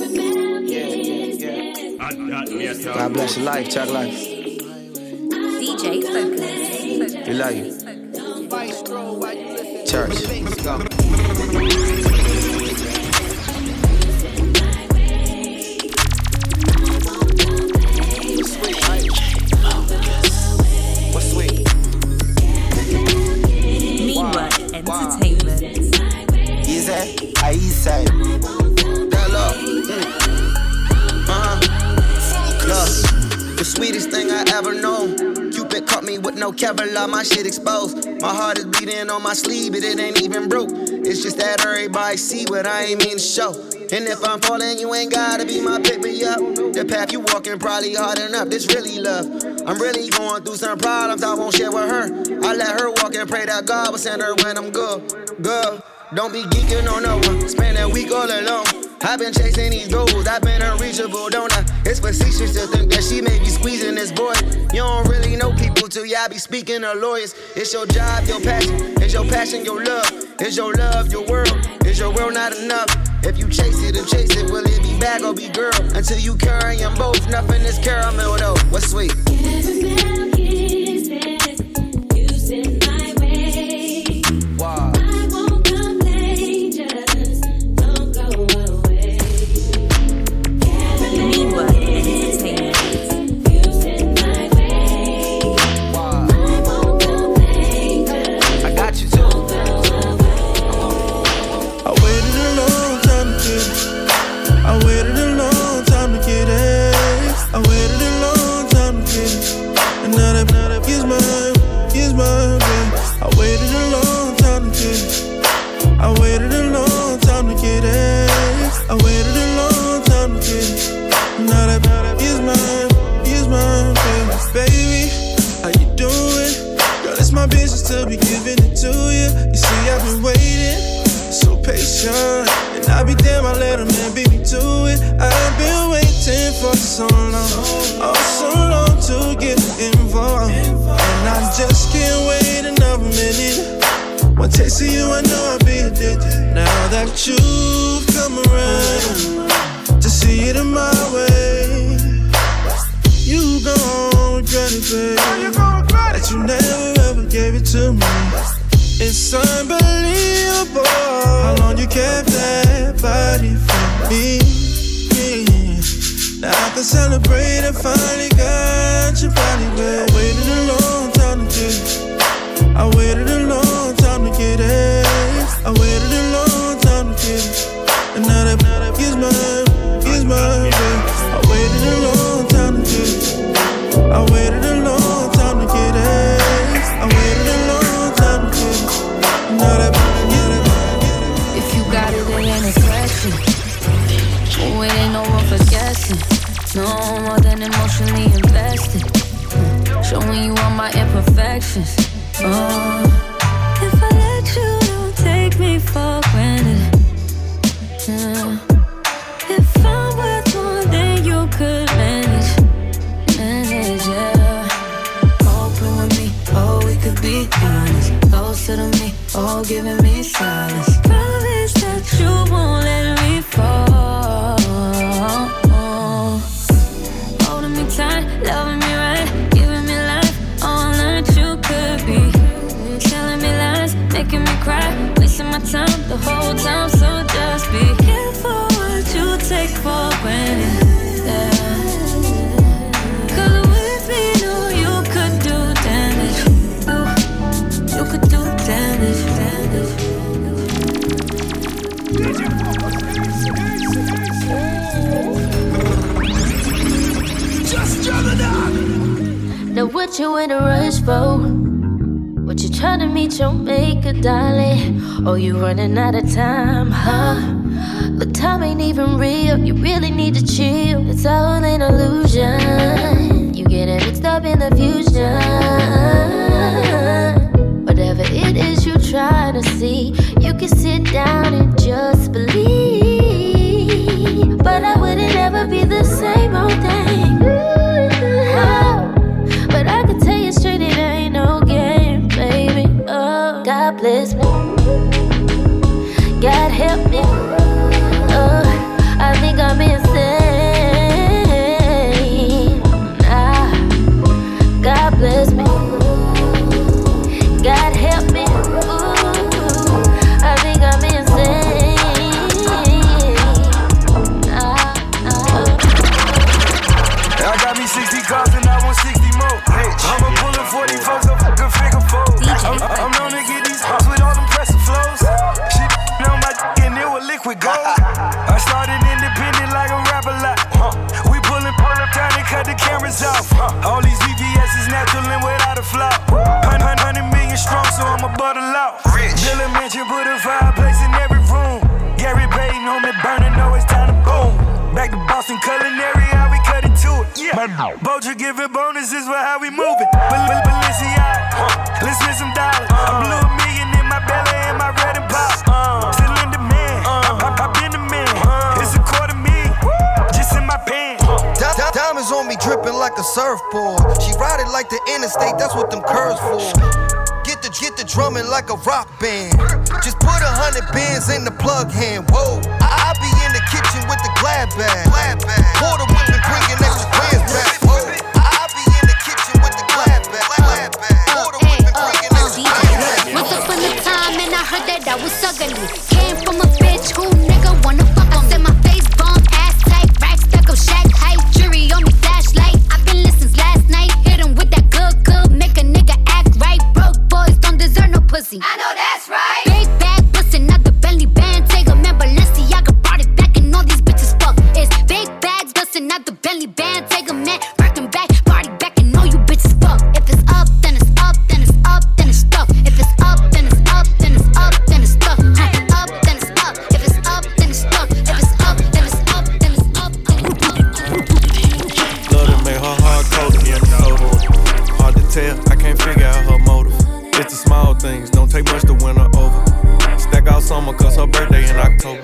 God bless your life, Chuck Life. DJ Focus. We love you. Church. Let's go. What's sweet? Meanwhile, entertainment. Easy, I easy. That love. Look, the sweetest thing I ever known. Cupid caught me with no Kevlar, my shit exposed. My heart is bleeding on my sleeve, but it ain't even broke. It's just that everybody see what I ain't mean to show. And if I'm falling, you ain't gotta be my pick-me-up. The path you walking probably hard enough, this really love. I'm really going through some problems I won't share with her. I let her walk and pray that God will send her when I'm good. Don't be geeking on no one, spend a week all alone. I've been chasing these goals, I've been unreachable, don't I? It's facetious to think that she may be squeezing this boy. You don't really know people till y'all be speaking to lawyers. It's your job, your passion. It's your passion, your love. It's your love, your world. Is your world not enough? If you chase it, will it be bag or be girl? Until you carry them both, nothing is caramel though. What's sweet? Caramel kisses, using my way. Wow. To be giving it to you. You see, I've been waiting, so patient. And I be damn, I let a man beat me to it. I've been waiting for so long to get involved. And I just can't wait another minute. One taste of you, I know I'll be addicted. Now that you've come around to see it in my way, you gon' regret it, babe. That you never gave it to me. It's unbelievable how long you kept that body from me. Now I can celebrate I finally got your body back. I waited a long time to get it. I waited a long time to get it. I waited a long time to get it. And now that is mine, yeah. I waited a long time to get it. I waited a long time to get it. If you got it, it ain't a question. Oh, it ain't no one for guessing. No more than emotionally invested. Showing you all my imperfections. Oh, if I let you, don't take me for granted. If I'm worth more than you could manage, yeah. Open with me, oh, we could be honest. Closer to me, oh, giving me silence. Promise that you won't let me fall. Holding me tight, loving me right, giving me life, all that you could be. Telling me lies, making me cry, wasting my time the whole time. So just be careful what you take for granted. Yeah. 'Cause with me, no, you could do damage. You could do damage. Just jump it up. Now what you in a rush for? What you trying to meet your maker, darling? Oh, you running out of time, huh? Look, time ain't even real. You really need to chill. It's all an illusion. You get it mixed up in the fusion. Whatever it is you try to see, you can sit down and just believe. But I wouldn't ever be the same old thing. Oh, but I can tell you straight, it ain't no game, baby. Oh, God bless me. God help me. Oh, I think I'm in with gold. I started independent like a rapper lot. We pull up down and cut the cameras off. All these VVS is natural and without a flop. 100 million strong, so I'm a butter out. Miller Mansion put a fireplace in every room. Gary Payton on me burning, know it's time to boom. Back to Boston culinary, how we cut it to it. Yeah, Bolger giving bonuses for how we moving. Balenciaga, let's spend some dollars. I blew a million in my belly and my red and pop. Still in demand, I been the man. It's a $250,000, just in my pants. Diamonds on me dripping like a surfboard. She ride it like the interstate, that's what them curves for. Get the drumming like a rock band. Just put 100 bands in the plug hand. Whoa, I be in the kitchen with the glad bag. Pour the whip and bring an extra grand back. I was ugly, came from a bitch who nigga wanna fuck on. I said my face bomb, ass tight, racks stuck up, shack height, jury on me, flashlight. I've been lit since last night, hit him with that good, make a nigga act right. Broke boys don't deserve no pussy, I know that's right. Big bag bustin' out the Bentley band, take a man, Balenciaga brought it back and all these bitches fuck. It's big bags bustin' out the Bentley band, take a man, working back, party back and all you bitches fuck. If it's up, then it's up, then it's up, then it's stuff. If it's up, then it's up, then it's up, then it's stuff. If it's up, then it's up. If it's up, then it's stuff. If it's up, then it's up, then it's up, then it's up. Love to make her hard coded, yeah, no. Hard to tell, I can't figure out her motive. It's the small things, don't take much to win her over. Stack out summer, cause her birthday in October.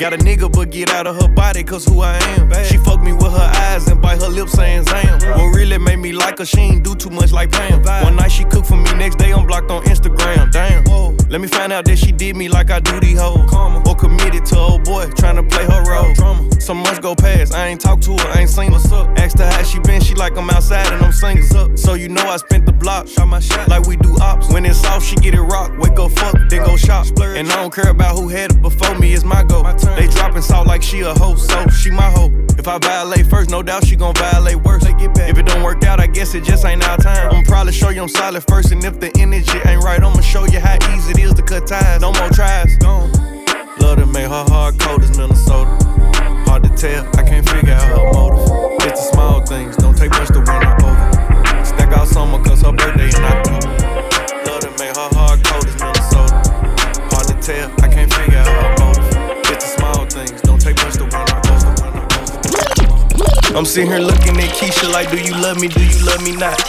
Got a nigga, but get out of her body, cause who I am. She fuck me with her eyes and bite her lips saying Zam. What really made me like her, she ain't do too much like Pam. One night she cooked for me, next day I'm blocked on Instagram. Damn, let me find out that she did me like I do these hoes. Or committed to old boy, trying to play her role. Some months go past, I ain't talk to her, I ain't seen what's up. Asked her how she been, she like I'm outside and I'm singles up. So you know I spent the block, shot my shot like we do ops. When it's off, she get it rocked, wake up, fuck, then go shop. And I don't care about who had it before me, it's my go. They dropping salt like she a hoe, so she my hoe. If I violate first, no doubt she gon' violate worse. If it don't work out, I guess it just ain't our time. I'ma probably show you I'm solid first, and if the energy ain't right, I'ma show you how easy it is to cut ties. No more tries. Gone. Love to make her hard cold as Minnesota. Hard to tell, I can't figure out her motive. It's the small things, don't take much to win her over. Stack out summer, cause her birthday in October. Love to make her hard cold as Minnesota. Hard to tell, I can't figure out her motive. Things. Don't take much to win. I'm sitting here looking at Keisha like, do you love me? Do you love me not?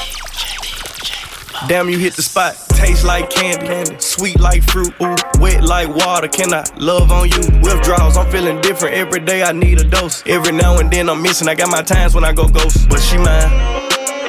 Damn, you hit the spot. Taste like candy, sweet like fruit, ooh, wet like water. Can I love on you? Withdrawals, I'm feeling different every day. I need a dose. Every now and then I'm missing. I got my times when I go ghost, but she mine.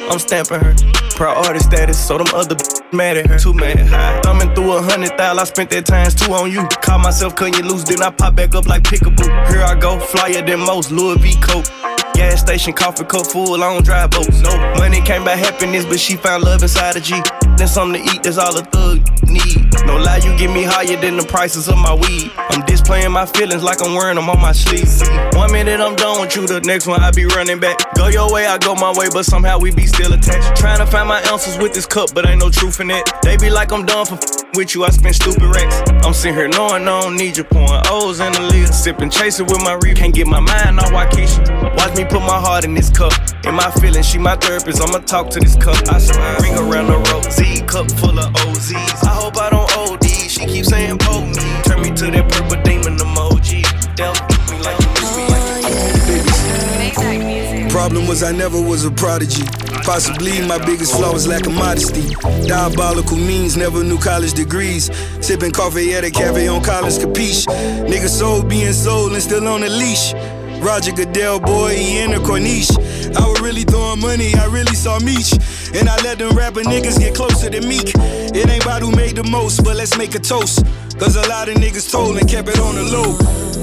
I'm stamping her. Priority status, so them other mad at her. Too mad, high. Thumbing through 100,000, I spent that times two on you. Caught myself cutting you loose, then I pop back up like Pickaboo. Here I go, flyer than most, Louis V coat. Gas station, coffee cup full, I don't drive boats. No money came by happiness, but she found love inside a G. Then something to eat, that's all a thug need. No lie, you get me higher than the prices of my weed. I'm displaying my feelings like I'm wearing them on my sleeves. 1 minute I'm done with you, the next one I be running back. Go your way, I go my way, but somehow we be still attached. Trying to find my answers with this cup, but ain't no truth in it. They be like I'm done for with you, I spend stupid racks. I'm sitting here knowing I don't need you, pouring O's in the lid. Sipping, chasing with my reef. Can't get my mind off Waikisha. Watch me put my heart in this cup. In my feelings, she my therapist, I'ma talk to this cup. I swear, ring around the road, Z cup full of OZs. I hope I don't OD, she keeps saying poke me. Turn me to that purple demon emoji. They'll eat me like you miss me. Problem was I never was a prodigy. Possibly my biggest flaw was lack of modesty. Diabolical means, never knew college degrees. Sipping coffee at a cafe on Collins, capiche. Nigga soul being sold and still on a leash. Roger Goodell, boy, he in the Corniche. I was really throwing money, I really saw Meech. And I let them rapper niggas get closer to Meek. It ain't about who made the most, but let's make a toast. Cause a lot of niggas told and kept it on the low.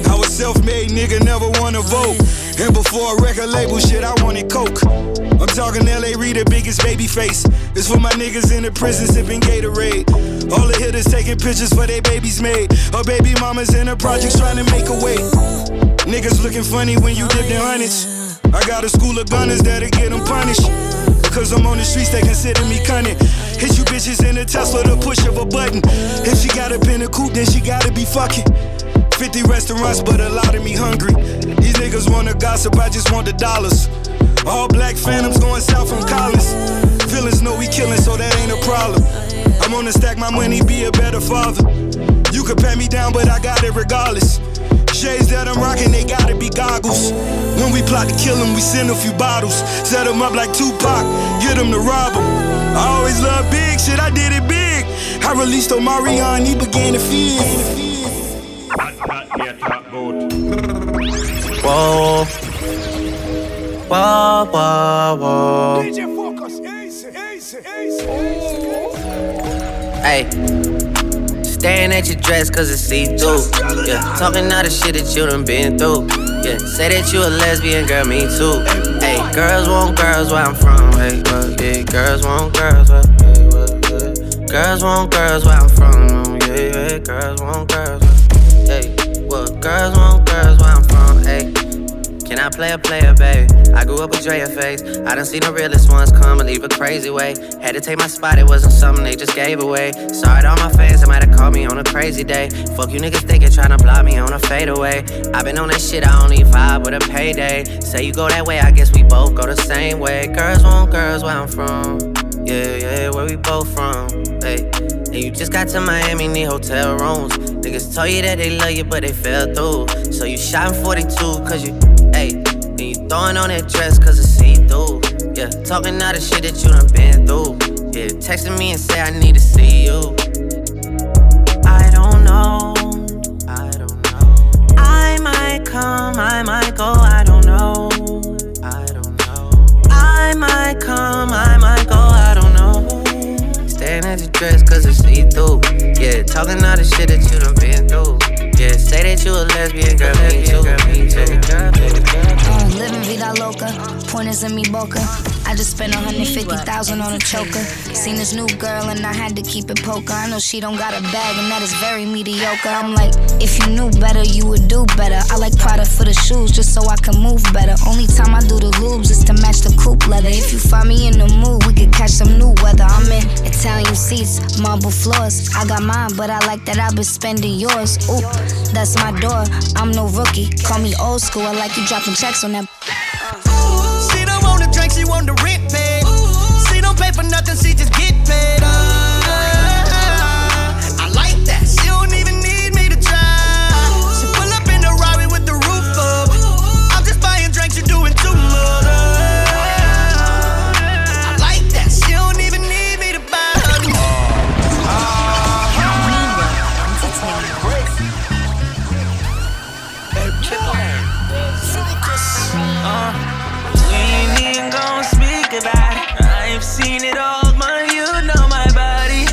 I was self-made, nigga, never wanna vote. And before a record label shit, I wanted coke. I'm talking L.A. Rita, biggest baby face. It's for my niggas in the prison sipping Gatorade. All the hitters taking pictures for their babies made. Her baby mama's in the projects trying to make a way. Niggas looking funny when you dip in hundreds. I got a school of gunners that'll get them punished. cause I'm on the streets, they consider me cunning. Hit you bitches in a Tesla, the push of a button. If she got up in a coupe, then she gotta be fucking. 50 restaurants, but a lot of me hungry. These niggas wanna gossip, I just want the dollars. All black phantoms going south from Collins. Villains know we killing, so that ain't a problem. I'm on the stack, my money, be a better father. You could pat me down, but I got it regardless. Shades that I'm rocking, they gotta be goggles. When we plot to kill them, we send a few bottles. Set them up like Tupac, get them to rob them. I always loved big shit, I did it big. I released Omarion, he began to fizz. Whoa, whoa, whoa, whoa. DJ Focus, easy, easy, easy, easy. Hey, staring at your dress cause it's see-through. Yeah, talking all the shit that you done been through. Yeah, say that you a lesbian, girl, me too. Hey, girls want girls where I'm from. Hey, what? Yeah, girls want girls where, hey, what? Yeah. Girls want girls where I'm from. Yeah, yeah, girls want girls where, hey. What? Girls want girls where I'm from, ayy. Can I play a player, babe? I grew up with Drea face. I done seen the realest ones come and leave a crazy way. Had to take my spot, it wasn't something they just gave away. Sorry to all my fans, they might have called me on a crazy day. Fuck you niggas thinking, tryna block me on a fadeaway. I been on that shit, I only vibe with a payday. Say you go that way, I guess we both go the same way. Girls want girls where I'm from. Yeah, yeah, where we both from, ayy. And you just got to Miami, need hotel rooms. Niggas told you that they love you, but they fell through. So you shot in 42, cause you, ayy. And you throwing on that dress, cause it's see-through. Yeah, talking all the shit that you done been through. Yeah, texting me and say I need to see you. I don't know, I don't know. I might come, I might go, I don't know, I don't know. I might come, I might go, I don't know. Staring at your dress cause it's see-through. Yeah, talking all the shit that you done been through. Yeah, say that you a lesbian, girl, me too. Living vida loca, pointers in mi boca. I just spent 150,000 on a choker. Seen this new girl and I had to keep it poker. I know she don't got a bag and that is very mediocre. I'm like, if you knew better, you would do better. I like Prada for the shoes just so I can move better. Only time I do the lubes is to match the coupe leather. If you find me in the mood, we could catch some new weather. I'm in Italian seats, marble floors. I got mine, but I like that I've been spending yours. Oop, that's my door. I'm no rookie. Call me old school. I like you dropping checks on that. She don't want to drink, she want to rent paid. She don't pay for nothing, she just get paid. I like that. She don't even need me to try. She pull up in the Rari with the roof up. I'm just buying drinks, you're doing too much. I like that. She don't even need me to buy her. We ain't even gon' speak about it. I've seen it all, man. You know my body.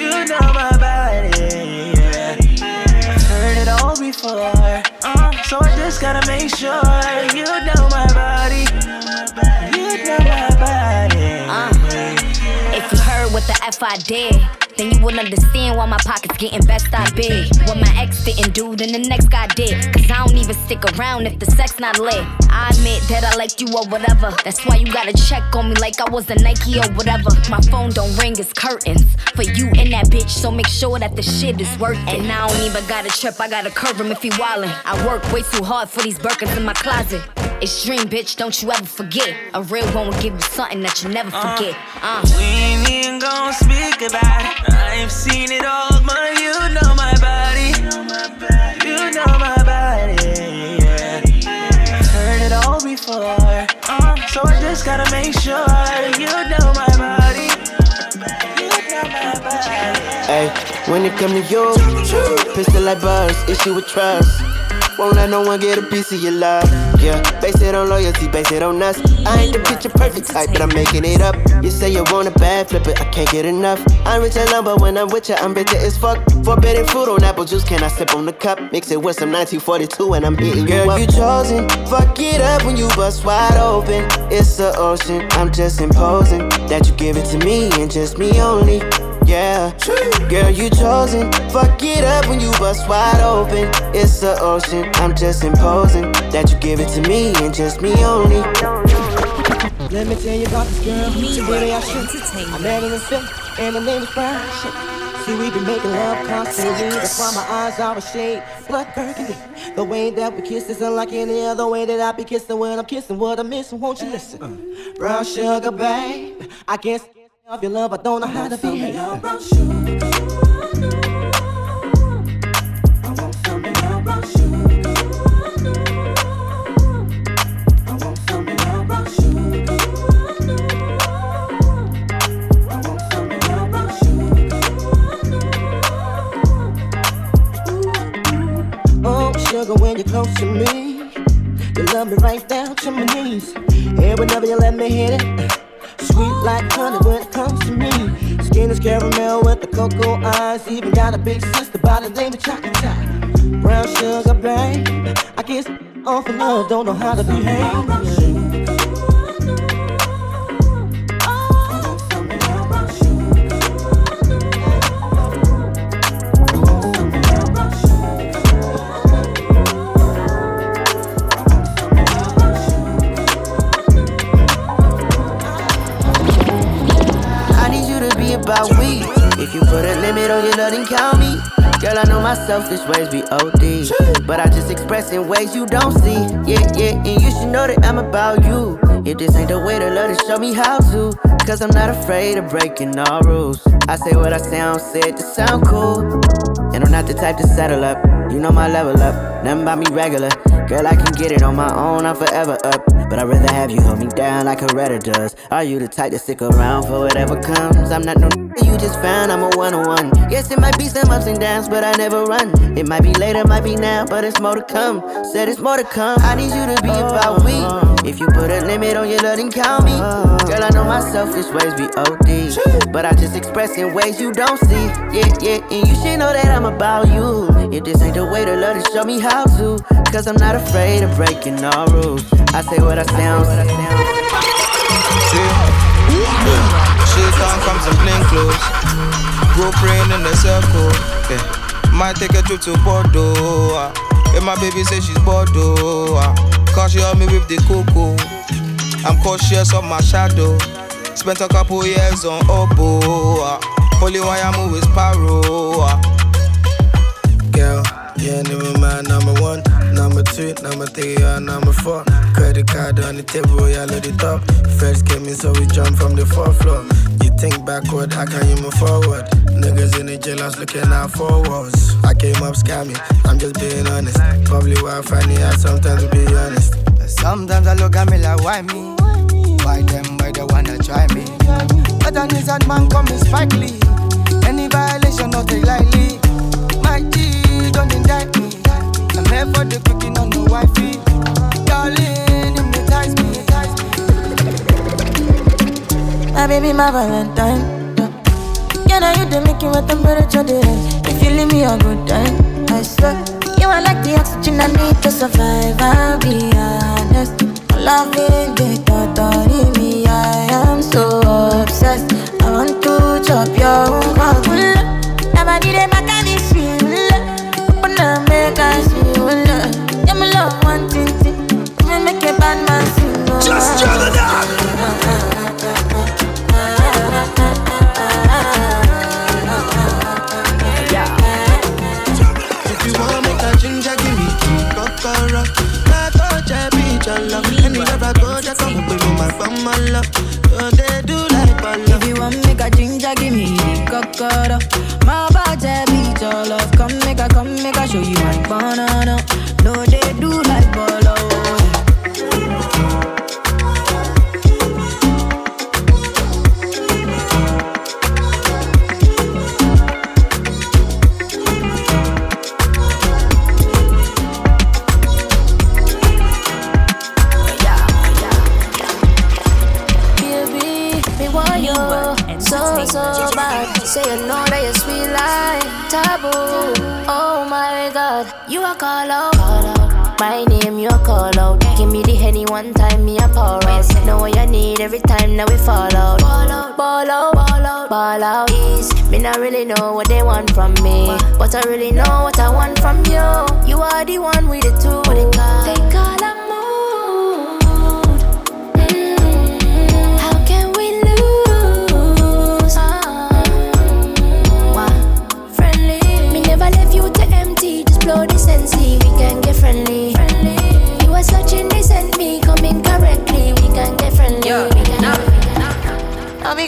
You know my body. Yeah. Heard it all before. So I just gotta make sure you know my body. You know my body. If you heard what the F I did, then you will understand why my pockets getting best I bid. What my ex didn't do, then the next guy did. Cause I don't even stick around if the sex not lit. I admit that I liked you or whatever. That's why you gotta check on me like I was a Nike or whatever. My phone don't ring, it's curtains for you and that bitch, so make sure that the shit is worth it. And I don't even gotta trip, I gotta curb him if he wildin'. I work way too hard for these Birkins in my closet. It's dream, bitch, don't you ever forget. A real one will give you something that you never forget. We ain't even gon' speak about it. I've seen it all, man. You know my body. You know my body. Yeah. Heard it all before. So I just gotta make sure you know my body. You know my body. Hey, when it come to you, pistol like birds, issue with trust. Won't let no one get a piece of your love. Yeah, base it on loyalty, base it on us. I ain't the picture perfect type, but I'm making it up. You say you want a bad flip it, I can't get enough. I'm rich and number when I'm with ya, I'm bitter as fuck. Forbidden fruit on apple juice, can I sip on the cup? Mix it with some 1942 and I'm hitting you up. Girl, you chosen, fuck it up when you bust wide open. It's the ocean, I'm just imposing that you give it to me and just me only. Yeah, girl, you chosen. Fuck it up when you bust wide open. It's the ocean, I'm just imposing that you give it to me and just me only. Let me tell you about this girl. Baby, I shoot. I met in the city, and her name is Brown. See, we been making love constantly. That's why my eyes are a shade, blood burgundy. The way that we kiss is unlike any other way that I be kissing. When I'm kissing, what I'm missing, won't you listen? Brown sugar, babe. I guess of your love, I don't know how to feel. Brown sugar. When you're close to me, you love me right down to my knees. And whenever you let me hit it, sweet like honey when it comes to me. Skin is caramel with the cocoa eyes. Even got a big sister by the name of Chocolate Eye. Brown sugar, babe. I guess off in love, don't know how to behave. If you put a limit on your love, then count me. Girl, I know my selfish ways be OD, but I just express in ways you don't see. Yeah, and you should know that I'm about you. If this ain't the way to love, then show me how to. Cause I'm not afraid of breaking all rules. I say what I sound, said to sound cool. And I'm not the type to settle up. You know my level up, nothing about me regular. Girl, I can get it on my own, I'm forever up. But I'd rather have you hold me down like Coretta does. Are you the type to stick around for whatever comes? I'm not no you just found, I'm a one-on-one. Yes, it might be some ups and downs, but I never run. It might be later, might be now, but it's more to come. Said it's more to come. I need you to be about me. If you put a limit on your love, then count me. Girl, I know my selfish ways be OD, but I just express in ways you don't see. Yeah, and you should know that I'm about you. If this ain't the way to love, then show me how to. Cause I'm not afraid of breaking all rules. I say what I sound. Shake on comes in plain clothes. Rope rain in the circle. Yeah. Might take a trip to Bordeaux. And my baby says she's Bordeaux. Cause she helped me with the cocoa. I'm cautious of my shadow. Spent a couple years on oboe. Holy Wayamu is paro. Girl, yeah, never mind, number one. Number two, number three, and number four. Credit card on the table, y'all at the top. First came in, so we jumped from the fourth floor. You think backward, how can you move forward? Niggas in the jailhouse looking out forwards. I came up scamming, I'm just being honest. Probably why I find it hard sometimes to be honest. Sometimes I look at me like, why me? Why them, why they wanna try me? But an inside man come with Spike Lee. Any violation, not take lightly. My G, don't indict me. I'm here for the cooking on the wifey. Darling, hypnotize me. My baby, my valentine. Yeah, now you done make it with temperature difference. If you leave me a good time, I swear. You are like the oxygen I need to survive, I'll be honest. Loving the thought of me, I am so obsessed. I want to chop your own cockle. Never did it back at this shit. Open up, make us just jump it up. If you want me to ginger, give me cocoa. I touch a beach, I love. And if I go, just come up with my bum, my love. So they do like my love. If you want me to ginger, give me cocoa. My body, a beach, I love. Come make I show you my banana. No, they do like bolo. Say you know that you sweet like taboo. Oh my God, you a call out. My name you a call out. Give me the Henny one time, me a pour out. Know what you need every time now we fall out. Ball out. Me not really know what they want from me, but I really know what I want from you. You are the one with the two. They call a mood.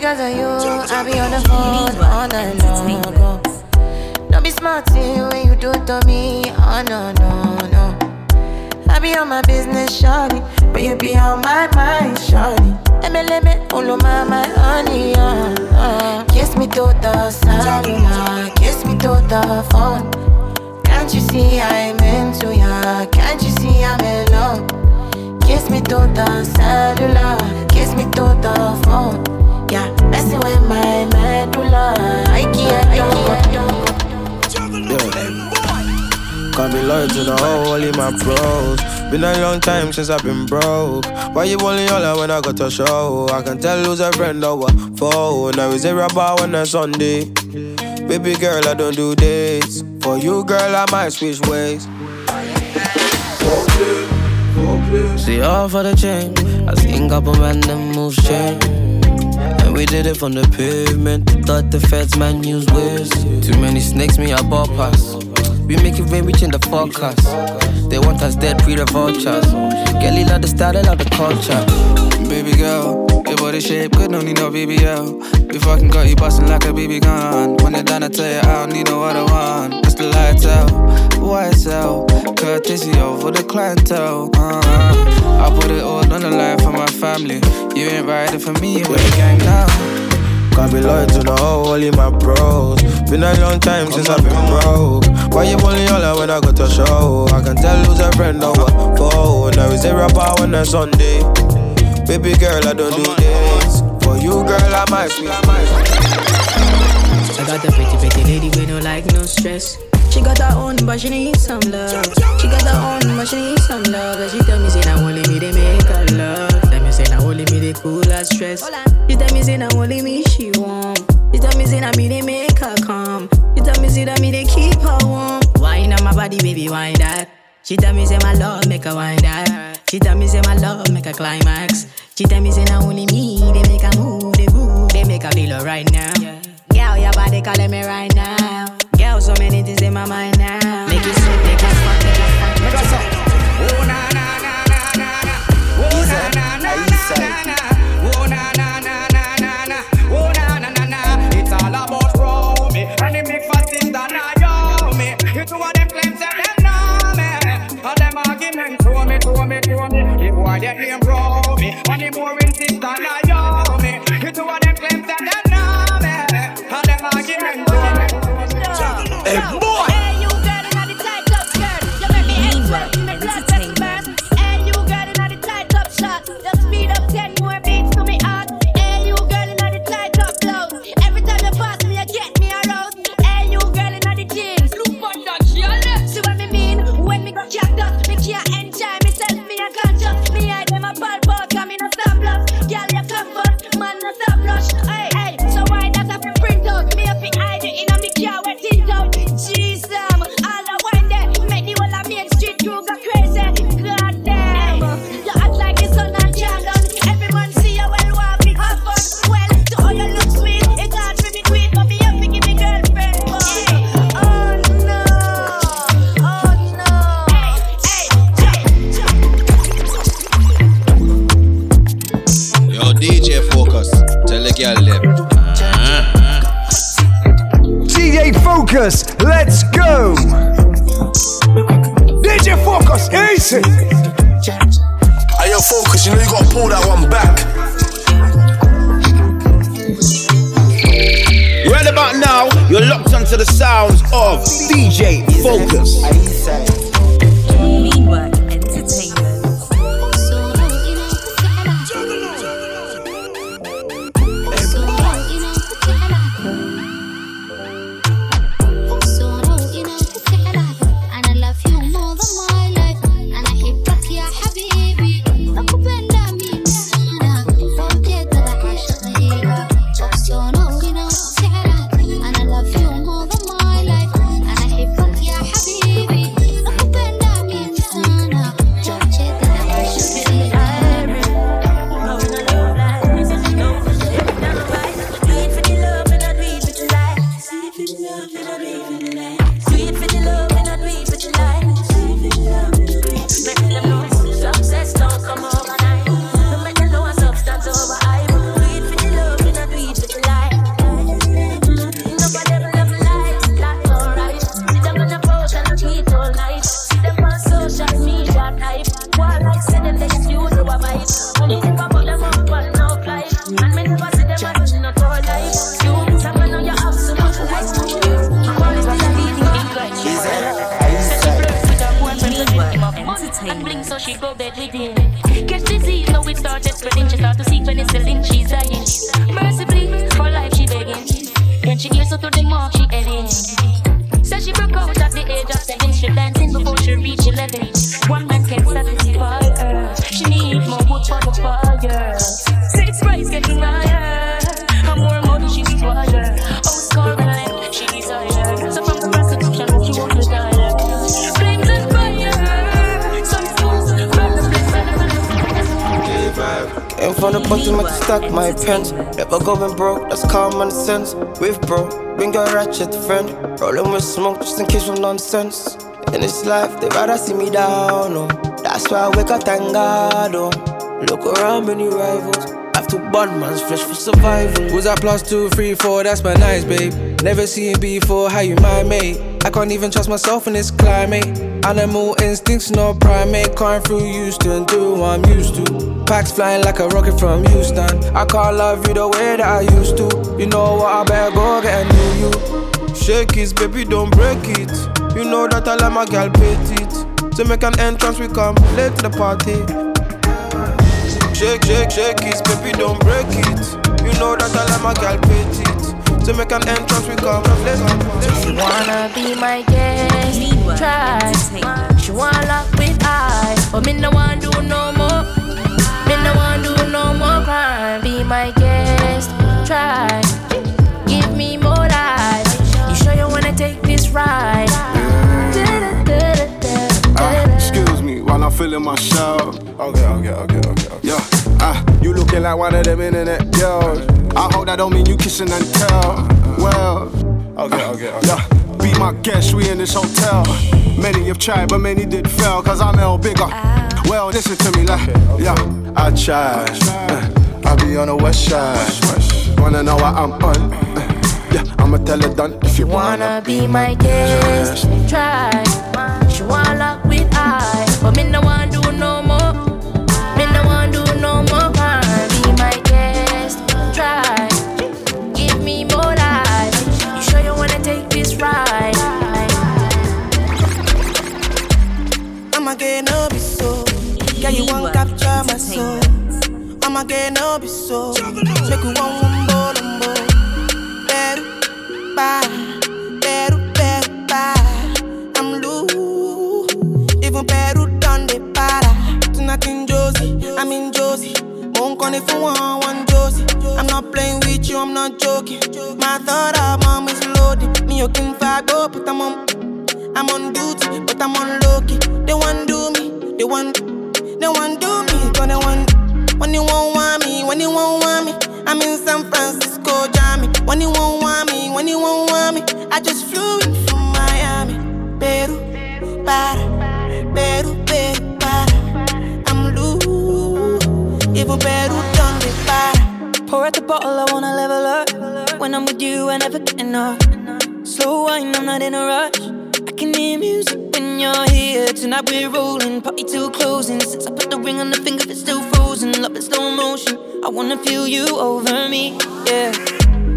because of you, I be on the phone all night long. Don't be smarting when you do it to me, oh no, no, no. I be on my business, shawty, but you be on my mind, shawty. MLM, all of my honey, kiss me to the cellular, kiss me to the phone. Can't you see I'm into ya, can't you see I'm in love? Kiss me to the cellular, kiss me to the phone. Yeah, messing with my medulla, I can't. Can't be loyal to the whole holy my bros. Been a long time since I've been broke. Why you only holler when I got a show? I can tell who's a friend or what foe. Now is it about on a Sunday? Baby girl, I don't do dates. For you girl, I might switch ways. See all for the change. I seen couple random moves change. And we did it from the pavement. Thought the feds man used waves. Too many snakes, me I bypass. We make it rain, we change the forecast. They want us dead, free the vultures. Girl, you love the style, I love the culture. Baby girl, your body shape, good, don't need no BBL. Before I can got you bustin' like a BB gun. When you're done, I tell you I don't need no other one. That's the lifestyle, YSL, courtesy over the clientele. I put it all on the line for my family. You ain't riding for me, you ain't gang now. Can't be loyal to the whole holy my bros. Been a long time since I've been broke. Why you only holler when I got a show? I can tell who's a friend or what foe. Now is it rapper on a Sunday? Baby girl, I don't do this. For you girl, I might sweet. I got a pretty, pretty lady with no like, no stress. She got her own, but she needs some love. She got her own, but she needs some love. And she tell me, say, now only me, they make her love. Tell me, say, now only me, they cool her stress. She tell me, say, now only me, she warm. She tell me, say, now me, they make her calm. She tell me, say, now me, they keep her warm. Wine on my body, baby, wine that. She tell me, say, my love, make her wine that. She tell me, say, my love, make her climax. She tell me, say, now only me, they make her move, they move. They make her feel right now. Girl, your body calling me right now. Girl, so many things in my mind now. Make it sweet, make it fuck, make it fuck. Make it fuck. Oh na na na na na na. Oh na na na na na. Oh na na na na na na. Oh na na na na. It's all about grow me. And it make faster than I know me. You two of them claims that them know me. All them arguments throw me, throw me, throw me. If why they name grow me. And it more insist than I know me. You two of them claims that them know me. All them arguments throw me. Hey, boy! Hey, you got it on the tight up skirt. You make me ex-work, you make blood just burst. Hey, you got it on the tight up shots. Just speed up 10 more beats to me out. Hey, you got it on the tight up clothes. Every time you pass me, you get me aroused. Hey, you got it on the jeans. Look for that, she left. See what me mean? When me got jacked up, me can't enjoy myself, me I can't just. Me I them a ball ball, come in a stop loss. Girl, you come first, man, no stop rush. Hey, hey, so why that I print out? Me up in hiding in a me car wet it out. DJ Focus, let's go. DJ Focus, easy. Hey, yo, Focus, you know you gotta pull that one back. Right about now, you're locked onto the sounds of DJ Focus. and bling, so she go back with him. Catch disease, so it started spreading. She start to seek when it's selling, she's dying. Mercifully, for life she begging. When she gets up to the mark, she heading. Says she broke out at the age of 7. She dancing before she reach 11. One man can satisfy her. She need more wood for the fire. Six price getting higher. And more money she require. Always call the life she desire. So from the prostitution, she won't retire. Flames and fire. Some fools run the place and run the place. Aim for the bottom, I stack my pants. Never going broke, that's common sense. With bro, bring your ratchet friend. Rolling with smoke just in case of nonsense. In this life, they rather see me down, oh. That's why I wake up, thank God, oh. Look around, many rivals. I have to burn man's flesh for survival. Was that plus 2, 3, 4? That's my nice, babe. Never seen before, how you my mate. I can't even trust myself in this climate. Animal instincts, no primate. Crying through Houston, do what I'm used to. Packs flying like a rocket from Houston. I can't love you the way that I used to. You know what, I better go get a new you. Shake it, baby, don't break it. You know that I let my girl petite. To make an entrance, we come late to the party. Shake, shake, shake it, baby, don't break it. You know that I let my girl petite. To make an entrance, we come late. She wanna be my guest, try. She wanna lock with eyes, but me no want do no more. Me no want do no more crime. Be my guest, try. Give me more life. You sure you wanna take this ride? Excuse me, while I'm feeling my shell. Okay. Yeah, you looking like one of them internet girls. I hope that don't mean you kissing and tell. Well, okay. Yeah. Be my guest, we in this hotel. Many have tried, but many did fail. Cause I'm L bigger. Well, listen to me, like, yeah, I tried. I be on the west side. Wanna know what I'm on? Yeah, I'ma tell it done if you wanna be my guest. Try. She wanna lock with eyes, but me no want do no more. Me no want do no more. Be my guest. Try. Yeah, you won't capture my soul. I'ma get no be so. Make you want one more, one more. Peru, I'm loose. Even Peru done the para. To nothing Josie, I'm in Josie. Won't call if you want one Josie. I'm not playing with you, I'm not joking. My thought of mom is loaded. Me you can fag up, but I'm on duty, but I'm on low-key. They want do me, they want do me, cause they want. When you won't want me, I'm in San Francisco, Jamie. When you won't want me, I just flew in from Miami. Peru, para. I'm loose, even Peru done me para. Pour out the bottle, I wanna level up. When I'm with you, I never get enough. Slow wine, I'm not in a rush. I can hear music when you're here. Tonight we're rolling, party till closing. Since I put the ring on the finger, it's still frozen. Love in slow motion, I wanna feel you over me, yeah.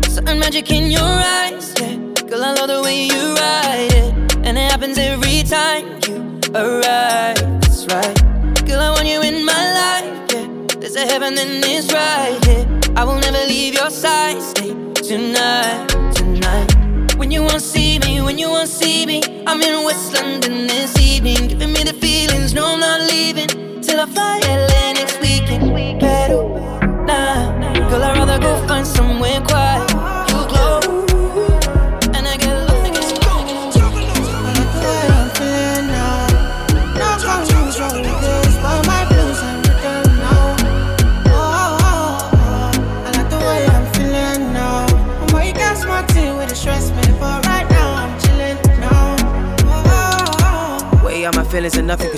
Certain magic in your eyes, yeah. Girl, I love the way you ride it, yeah. And it happens every time you arrive, that's right. Girl, I want you in my life, yeah. There's a heaven and it's right here, yeah. I will never leave your side, stay tonight. When you won't see me, I'm in West London this evening. Giving me the feelings, no I'm not leaving till I fly LA next weekend. Peru, nah, girl I'd rather go find somewhere quiet. You glow, and I get lost. My feelings and nothing can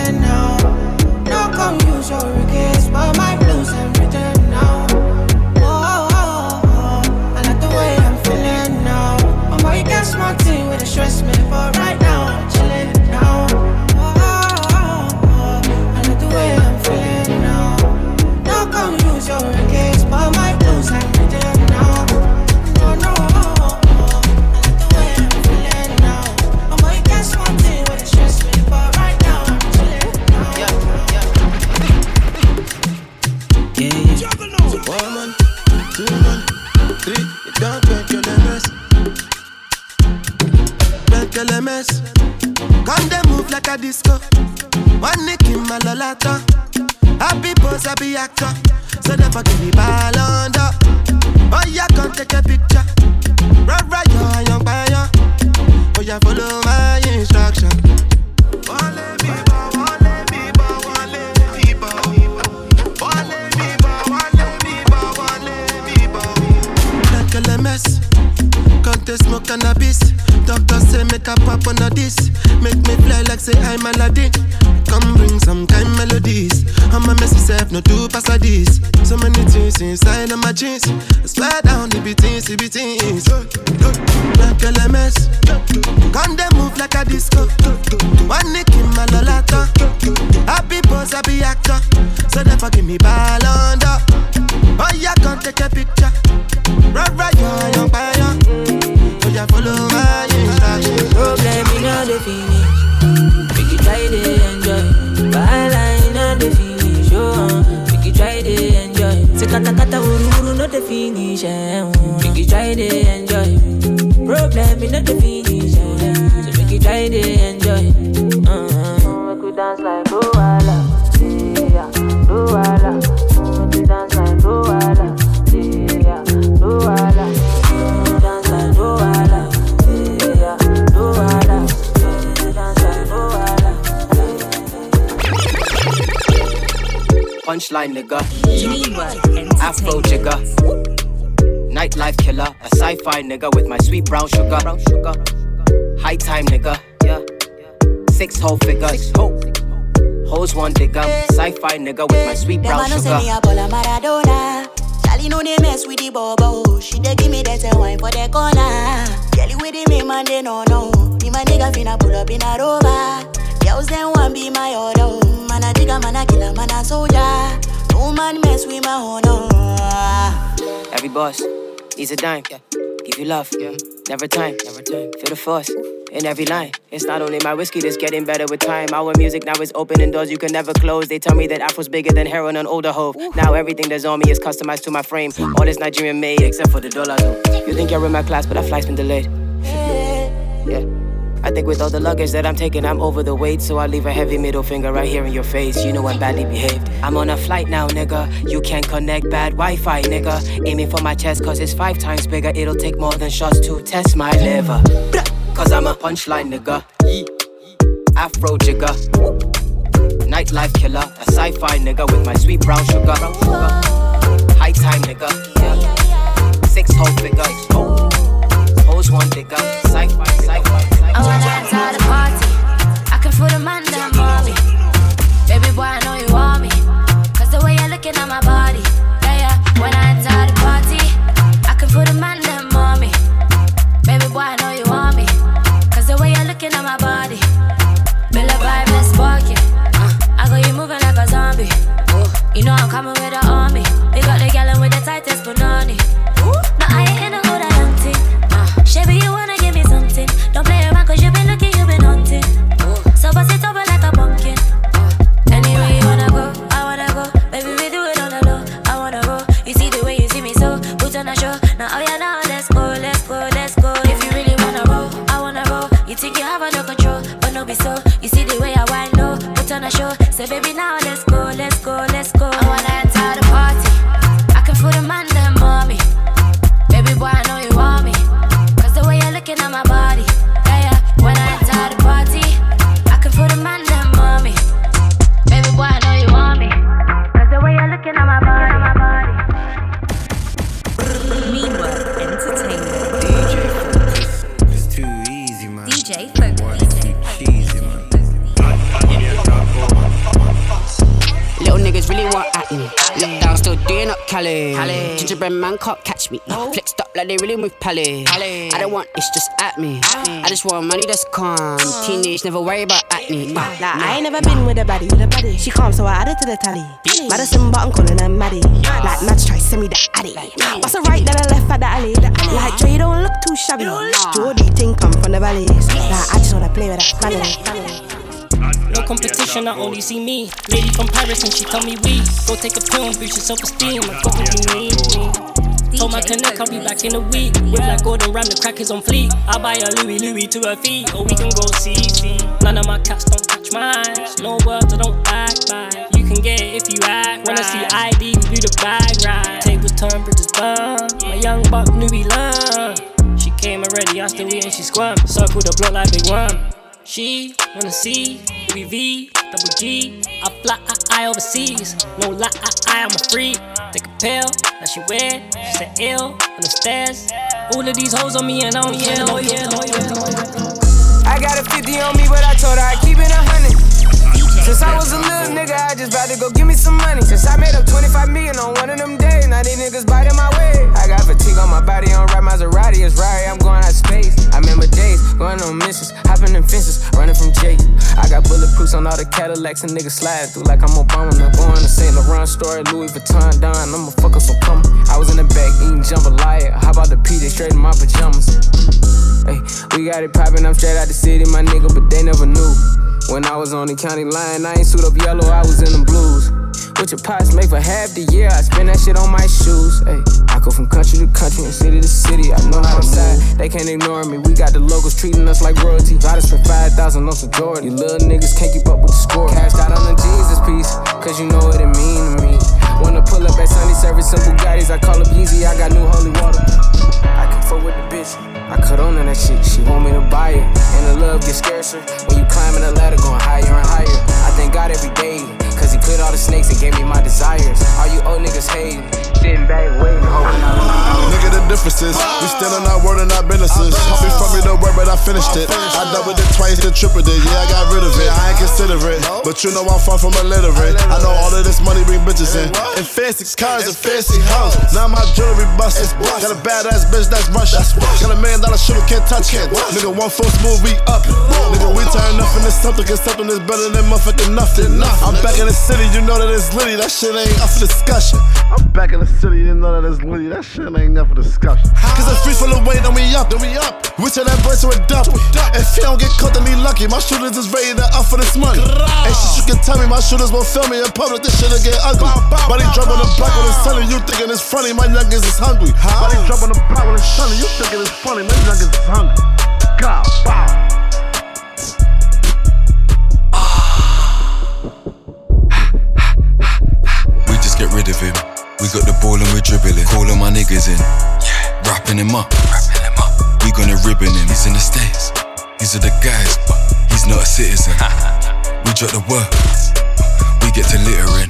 now. Now come use your regrets, but my blues and return. One nick in my lolata. Happy pose, happy actor. So never give me ball under. Oh yeah, come take a picture. Right, you're a young buyer. Oh yeah, follow my instruction. Follow me. Mess. Can't they smoke cannabis? Doctor say make a pop on a this. Make me fly like say I'm Aladdin. Come bring some kind melodies. I'm a messy self, no two pass like this. So many things inside of my jeans. I swear down, it be things. Not girl a mess. Can't they move like a disco? One nick in my lolata. Happy pose, happy actor. So they forgive me ball under. Oh yeah, can't take a picture. Right, you're fire. So you follow my instruction. Problem in all the finish. Make you try to enjoy. Byline on the finish. Make you try to enjoy. Say kata ururu no the finish. Make you try to enjoy. Problem in all the finish. So make you try to enjoy. I could dance like Boala. Yeah, Boala. I could dance like Boala. Punchline nigga, Afro jigger, nightlife killer, a sci-fi nigga with my sweet brown sugar. High time nigga, six whole figures. Hoes one digger, sci-fi nigga with my sweet brown sugar. Charlie know they mess with the bobo. She dey give me that wine for the corner. Girlie with the me man they no. Me man nigga finna pull up in a Rover. Girls them want be my order. Man a digger, man a killer, man a soldier. No man mess with my honor. Every boss needs a dime. Give you love, never time. Feel the force in every line. It's not only my whiskey that's getting better with time. Our music now is opening doors you can never close. They tell me that Afro's bigger than heroin on older hope. Now everything that's on me is customized to my frame. All this Nigerian made except for the dollar though. You think you're in my class but our flight's been delayed. Yeah, I think with all the luggage that I'm taking I'm over the weight. So I leave a heavy middle finger right here in your face. You know I'm badly behaved. I'm on a flight now nigga. You can't connect bad Wi-Fi nigga. Aiming for my chest cause it's 5 times bigger. It'll take more than shots to test my liver. Cause I'm a punchline nigga, Afro jigger, nightlife killer, a sci-fi nigga with my sweet brown sugar. High time nigga, 6 whole figure, hoes one digger, sci-fi. I wanna dance at the party, I can feel the man that mommy. Baby boy I know you want me, cause the way you're looking at my body. Yeah, when I enter the party, I can feel the man that mommy. Baby boy I know you want me, cause the way you're looking at my body. Feel the vibe and sparking, I got you moving like a zombie. You know I'm coming with the army. They got the gallon with the tightest banana. No, I ain't in a good hunting. Shabby, you wanna give me something. Don't play around cause you been looking, you been hunting. So bust it over like a pumpkin. Anyway you wanna go, I wanna go. Baby we do it on the low, I wanna go. You see the way you see me so, put on a show. Now oh yeah now let's go, let's go, let's go. If you really wanna roll, I wanna roll. You think you have under control, but no be so. You see the way I wind low, put on a show. Say baby now let's go, let's go, let's go. I wanna enter the party, I can feel the man them mommy. Baby boy I know you want me, cause the way you're looking at my body. Yeah, when I enter the party, I can feel the man them mommy. Baby boy I know you want me, cause the way you're looking at my body. Entertainment. DJ. It's too easy, man. DJ. Little niggas really want at me. Lockdown still doing up Cali. Gingerbread man can't catch me. Flexed up like they really move Pally. I don't want this, just at me. I just want money that's calm. Teenage never worry about acne. I ain't never been with a baddie. She calm so I add it to the tally. Madison but I'm calling her Maddie. Like Mads try send me the addy. What's a right then I left at the alley. Like Dre, you don't look too shabby. Jordy think I'm from the valley. Like I just wanna play with that family. No competition, I only see me. Lady from Paris and she tell me we go take a pill and boost your self-esteem. I fuck with you, me. Told my connect I'll be back in a week. With Black Gordon Ram, the crack is on fleek. I'll buy a Louis to her feet. Or we can go see. None of my cats don't catch me. match mine. No words I don't act by. You can get it if you act right. When I see ID, we do the bag ride. Tables turn, bridges burn. My young buck knew he learned. She came already, I still eat and she squirmed. Circle the block like big worm. She wanna see we V, double G. I fly I overseas. No lie, I am a freak. Take a pill, now she weird. She said ill on the stairs. All of these hoes on me and I don't care. I got a 50 on me, but I told her I keep it 100. Since I was a little nigga, I just about to go give me some money. Since I made up 25 million on one of them days, now these niggas biting my way. I got fatigue on my body, on right Maserati, it's right. I'm going out of space. I remember days going on missions, hopping in fences, running from Jake. I got bulletproofs on all the Cadillacs and niggas sliding through like I'm Obama. I'm going to St. Laurent store, Louis Vuitton, Don. I'm a fucker, so come. I was in the back eating jambalaya. How about the PJ straight in my pajamas? Hey, we got it poppin'. I'm straight out the city, my nigga, but they never knew. When I was on the county line, I ain't suit up yellow, I was in them blues. What your pots make for half the year, I spend that shit on my shoes. Ay, I go from country to country and city to city, I know how to move. They can't ignore me, we got the locals treating us like royalty. Got us for 5,000 on some Jordan. You little niggas can't keep up with the score. Cashed out on the Jesus piece, cause you know what it mean to me. Wanna pull up at Sunday service and Bugattis, I call up Yeezy, I got new holy water. I can fuck with the bitch, I cut on to that shit, she want me to buy it. And the love gets scarcer when you climbing the ladder, going higher and higher. I thank God every day, cause he cleared all the snakes and gave me my desires. All you old niggas hating, sitting back waiting, hoping nigga, the differences, we still in our word and our businesses. Hope you from me the word, but I finished it. I doubled it twice, then tripled it, yeah, I got rid of it. I ain't consider it, but you know I'm far from illiterate. I know all of this money bring bitches in fancy cars and fancy houses. Now my jewelry bustin', got a badass bitch that's Russian. Got $1 million shooter, can't touch it. Nigga, one full smooth, we up it. Nigga, we turn up into something, cause something is better than motherfucking nothing. I'm back in the city, you know that it's litty, that shit ain't up for discussion. I'm back in the city, you know that it's litty, that shit ain't up for discussion. Cause the streets full of weight, then we up, We turn that boy to a duck. If he don't get caught, then he lucky. My shooters is ready to up for this money. Ain't shit you can tell me, my shooters won't film me in public, this shit'll get ugly. Body drop on the block when it's sunny, you thinking it's funny, my youngins is hungry. Body drop on the block when it's sunny, you thinking it's funny, my youngins is hungry. God, wow. Get rid of him. We got the ball and we're dribbling. Calling my niggas in, yeah. Wrapping him up. We gonna ribbon him. He's in the States. These are the guys, but he's not a citizen. We drop the word. We get to littering.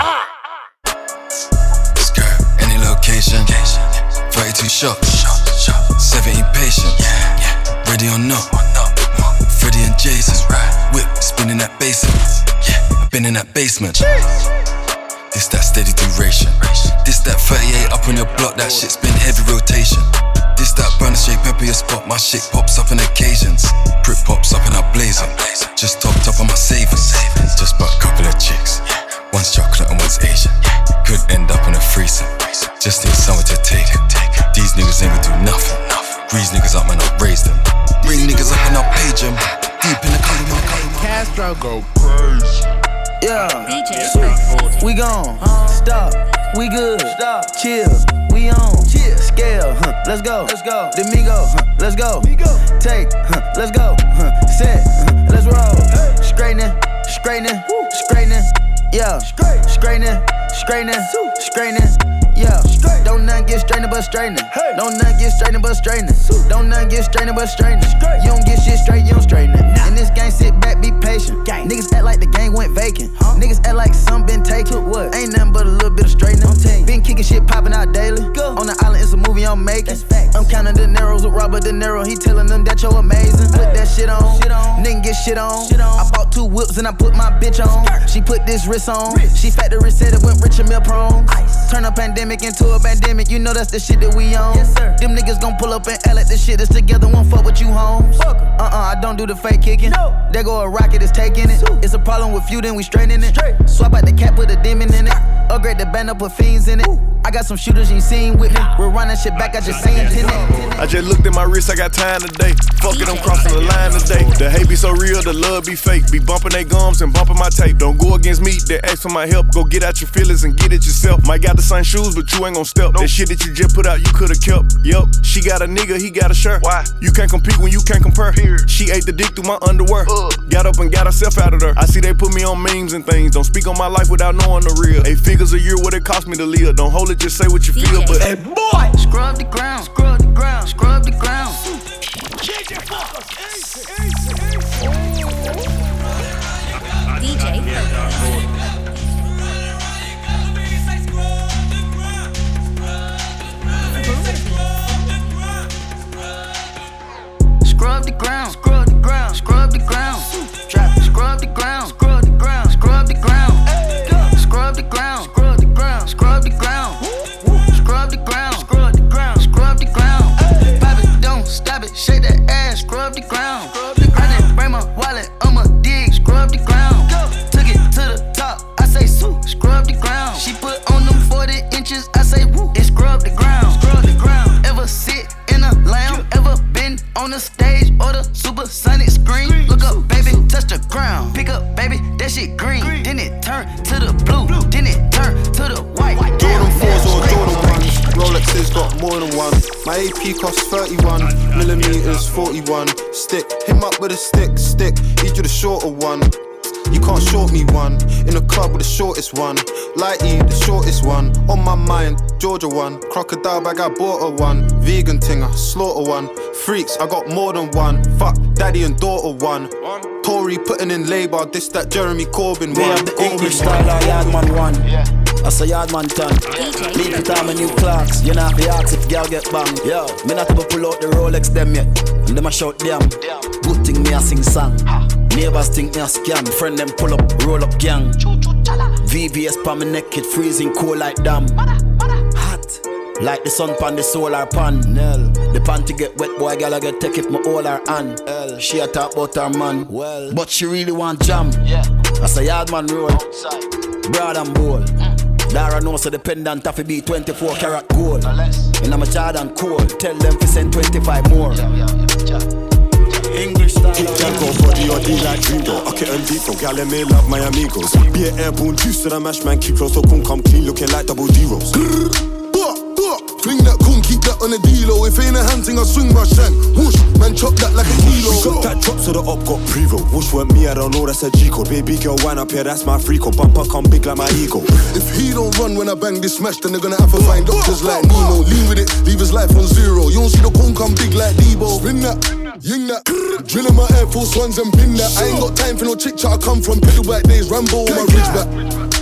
Skirt. Any location. 32 shots. 17 patient. Ready or not. Freddie and Jason's right. Whip spinning that basement. Yeah, I've been in that basement. This that steady duration. This that 38 up on your block, that shit's been heavy rotation. This that brown shape, pepper your spot, my shit pops up on occasions. Prick pops up and I blaze it. Just topped up on my savings. Just bought a couple of chicks. One's chocolate and one's Asian. Could end up in a freezer. Just need someone to take it. These niggas ain't gonna do nothing. Grease niggas up and I raise them. Bring niggas up and I page them. Deep in the color. Castro go crazy. Yeah, DJ. We gone, stop, we good, stop, chill, we on, chill. Scale, let's go, Domingo, let's go, take, let's go, set, let's roll, hey. straightening, yeah, straightening. Yeah. Don't not get strained but straightening. Hey. Don't not get strained but straightening. Don't not get strained but straightening. You don't get shit straight, you don't straighten it. Nah. In this game, sit back, be patient. Gang. Niggas act like the game went vacant. Huh? Niggas act like something been taken. What? Ain't nothing but a little bit of straightening. Been kicking shit popping out daily. Go. On the island, it's a movie I'm making. I'm counting the narrows with Robert De Niro. He telling them that you're amazing. Put that shit on. Nigga get shit on. I bought 2 whips and I put my bitch on. She put this wrist on. She factory said it went rich and meal prone. Turn a pandemic into a pandemic, you know that's the shit that we on. Yes, sir. Them niggas gon' pull up and L at the shit that's together, won't fuck with you, homes. I don't do the fake kicking. No. There go a rocket, it's taking it. Suit. It's a problem with you, then we straightening it. Straight. Swap out the cap with a demon in it. Upgrade the band up with fiends in it. Ooh. I got some shooters you seen with me. We're running shit back, I just seen it. I just looked at my wrist, I got time today. Fuck it, I'm crossing the line today. The hate be so real, the love be fake. Be bumping they gums and bumping my tape. Don't go against me, they ask for my help. Go get out your feelings and get it yourself. Might got the same shoes, but you ain't gon' step. That shit that you just put out, you coulda kept. Yep, she got a nigga, he got a shirt. Why? You can't compete when you can't compare. Period. She ate the dick through my underwear. Got up and got herself out of there. I see they put me on memes and things. Don't speak on my life without knowing the real. 8 figures a year, what it cost me to live. Don't hold it, just say what you DJ. Feel. But hey, boy, scrub the ground, scrub the ground, scrub the ground. DJ. Scrub the ground, scrub the ground, scrub the ground. Scrub the ground, scrub the ground, scrub the ground. Scrub the ground, scrub the ground, scrub the ground. Scrub the ground, scrub the ground, scrub the ground. Pop it, don't stop it, shake that ass, scrub the ground. I didn't bring my wallet, I'ma dig, scrub the ground. Took it to the top, I say, soo, scrub the ground. She put on them 40 inches, I say, woo, and scrub the ground. Scrub the ground. Ever sit in a lounge, ever been on the stage or the supersonic screen? Look up, baby, touch the ground. Pick up, baby, that shit green. Then it turn to the blue, then it turn to the white. Jordan 4s or Jordan 1s, Rolexes got more than one. My AP costs 31, millimeters 41. Stick, him up with a stick, stick, he's the shorter one. You can't short me one, in the club with the shortest one. Lighty, the shortest one, on my mind, Georgia one. Crocodile bag, I bought her one. Vegan ting, I slaughter one. Freaks, I got more than one. Fuck, daddy and daughter one. Tory putting in labour, this that Jeremy Corbyn one. They have the English style, I yard man one. I say yard man ton. Leave the time and new clocks, you know the ask if girl get banged. Yo, me not ever pull out the Rolex them yet, and them I shout them. Good thing me I sing song. Neighbors think me a scam. Friend them pull up, roll up gang. VVS pa me neck, it freezing cold like damn. Hot, like the sun pan the solar panel. The panty get wet, boy, gal I get take if me hold her hand. She a talk about her man, well, but she really want jam. I say yard man roll, broad and bold. Dara knows so the pendant taffy be 24 karat gold. And I'm a Jordan cold. Tell them to send 25 more. English style. Kick Janko, body or D like Gringo. I can't deep from gal and me love my amigos. Be an airborne juice and I mash man kick close. So come clean looking like double D-rolls. Fling that coon, keep that on the D-low. If ain't a hand thing, I swing my shank. Whoosh, man chop that like a kilo. We got that chop so the up got pre-roll. Whoosh weren't me, I don't know, that's a G-code. Baby girl, wine up here, that's my free code. Bumper come big like my ego. If he don't run when I bang this smash, then they're gonna have to find doctors like Nino. Lean with it, leave his life on zero. You don't see the coon come big like Debo. Spin that, ying that, drillin' my Air Force Ones and pin that. I ain't got time for no chit-chat, I come from piddleback days. Rambo on my ridgeback.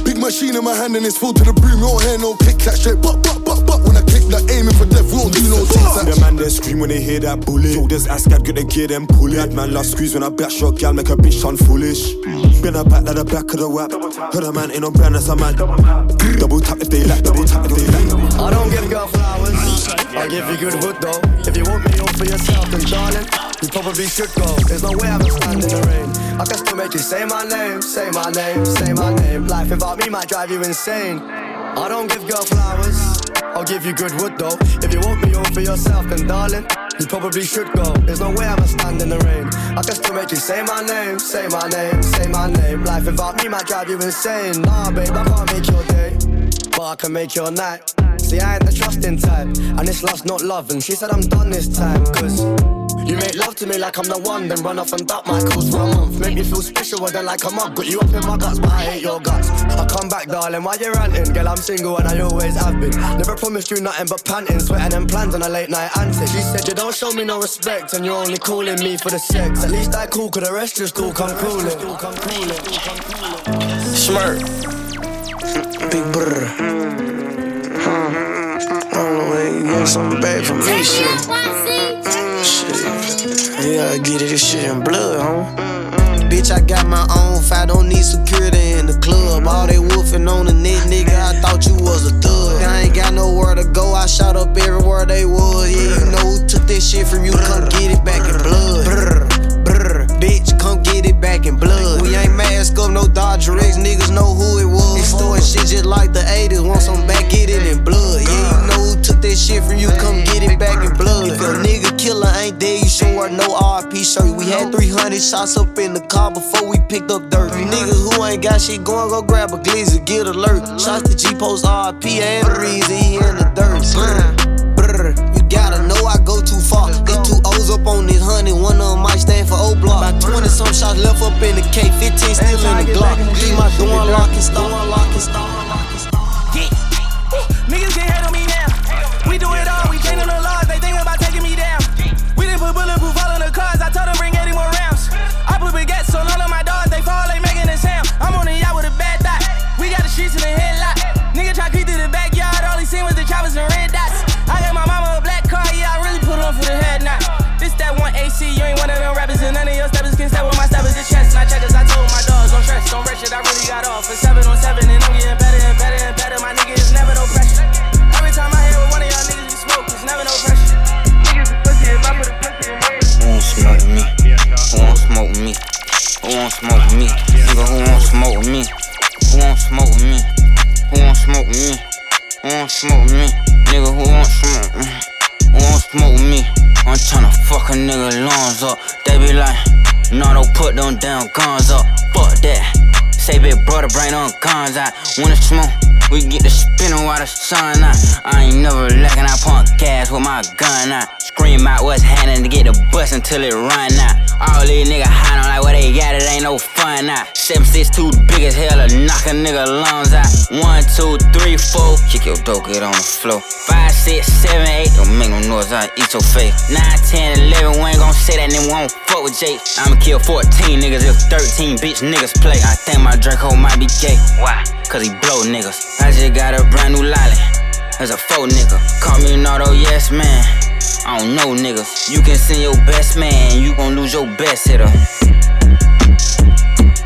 Big machine in my hand and it's full to the brim. Your hair no kick that straight bop. When I click that aiming for death, we don't do no tic-tac. The man they scream when they hear that bullet. Shoulders ass cap, get the gear then pull it. Man last squeeze when I back shot, gal make a bitch sound foolish. Been a back like the back of the whap. Heard a man in on brand as a man. Double tap if they like, double tap if they like. I don't give girl flowers, I give you good wood though. If you want me all for yourself then darling, you probably should go. There's no way I'm gonna stand in the rain. I can still make you say my name, say my name, say my name. Life without me might drive you insane. I don't give girl flowers, I'll give you good wood though. If you want me all for yourself then darling, you probably should go. There's no way I'ma stand in the rain. I can still make you say my name, say my name, say my name. Life without me might drive you insane. Nah babe, I can't make your day, but I can make your night. See I ain't the trusting type, and this love's not love. And she said I'm done this time, cause you make love to me like I'm the one, then run off and duck my calls for a month. Make me feel special, well then like I'm up. Got you up in my guts, but I hate your guts. I come back darling, why you ranting? Girl I'm single and I always have been. Never promised you nothing but panting, sweating and plans on a late night antic. She said you don't show me no respect, and you're only calling me for the sex. At least I cool, cause the rest just cool, come cooling. Smirk. Big brr. I don't know where you want something bad from me, shit. Yeah, I get it, this shit in blood, huh? Bitch, I got my own fight, don't need security in the club. All they wolfing on the net, nigga, I thought you was a thug. I ain't got nowhere to go, I shot up everywhere they was. Yeah, you know who took that shit from you, come get it back in blood. Bitch, come get it back in blood. We ain't mask up, no Dodger X, niggas know who it was. They storing shit just like the 80s, want some back, get it in blood. Yeah, you know who took that shit from you, come get it back in blood. If your nigga killer ain't dead, you sure, no RIP shirt. We had 300 shots up in the car before we picked up dirt. Nigga who ain't got shit going, go grab a glizzy, get alert. Shots to G-Post, RIP, and the reason he in the dirt. You gotta know I go too far. Hit two O's up on this 100, one of them might stand for O block. About 20 some shots left up in the K, 15 still in the Glock. Leave my door unlocked and start, unlocked and start, unlocked and start. Yeah, niggas get hate on me now. We do it all, we changing the laws, they thinking about taking me down. We didn't put bulletproof all on the cars, I told them bring 80 more rounds. I put baguettes on all of my dogs, they fall, they making a sound. I'm on the yacht with a bad thought, we got the streets in the headlock. Nigga try creep through the backyard, all he seen was the choppers and red dots. I got my mama a black car, yeah, I really put on for the head knot. This that one AC, you ain't one of them rappers, and none of your steppers can step with my steppers. It's chest, not checkers, I told my dogs, don't stress, don't wretch it, I really got off. For 7 on 7 and I'm getting better and better and better, my nigga is never no pressure. Every time I hear with one of y'all niggas, you smoke, there's never no pressure. Niggas is pussy, if I put a pussy in here. Who won't smoke with me? Who won't smoke with me? Who won't smoke with me? Nigga, who won't smoke with me? Who won't smoke with me? Who won't smoke with me? Who won't smoke with me? Nigga, who won't smoke with me? Who won't smoke with me? I'm tryna fuck a nigga lungs up. They be like, nah, don't put them damn guns up. Fuck that. Say big brother, brain on guns out. When it's smoke, we get to spinning while the sun out. I ain't never lacking, I pump gas with my gun out. Scream out what's happening to get the bus until it run out. All these niggas hiding like what they got, it ain't no fun out. 7-6 too big as hell to knock a nigga lungs out. 1, 2, 3, 4, kick your dope, get on the floor. 5, 6, 7, 8, don't make no noise, I eat your face. 9, 10, 11, we ain't gon' say that, then we won't fuck with Jake. I'ma kill 14 niggas if 13 bitch niggas play. I think my Draco might be gay. Why? Cause he blow niggas. I just got a brand new lolly. There's a faux nigga. Call me an auto yes man. I don't know niggas. You can send your best man, you gon' lose your best hitter.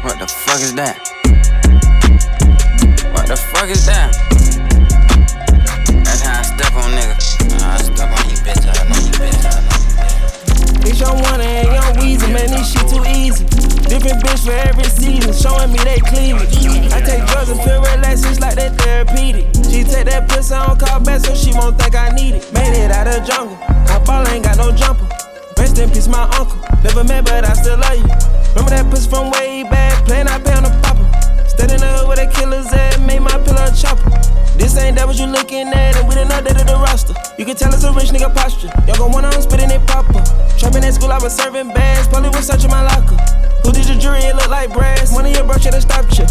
What the fuck is that? What the fuck is that? That's how I step on niggas. I step on you bitch, I know you bitch, I know you bitch. Bitch, y'all wanna hang on Weezy, man, this shit too easy. Different bitch for every season, showing me they cleavage. I take drugs and feel relaxed, it's like they therapeutic. She take that pussy, I don't call back, so she won't think I need it. Made it out of jungle, cop all ain't got no jumper. Rest in peace, my uncle, never met, but I still love you. Remember that pussy from way back, playing I pay on the popper. Standing up with a killer's at, made my pillow chopper. This ain't that what you looking at, and we done updated the roster. You can tell it's a rich nigga posture, y'all gon' wanna, I'm spitting it proper. Trapping at school, I was serving bags, probably was searching my locker. Who did your jury? It look like brass. One of your bro should have stopped you.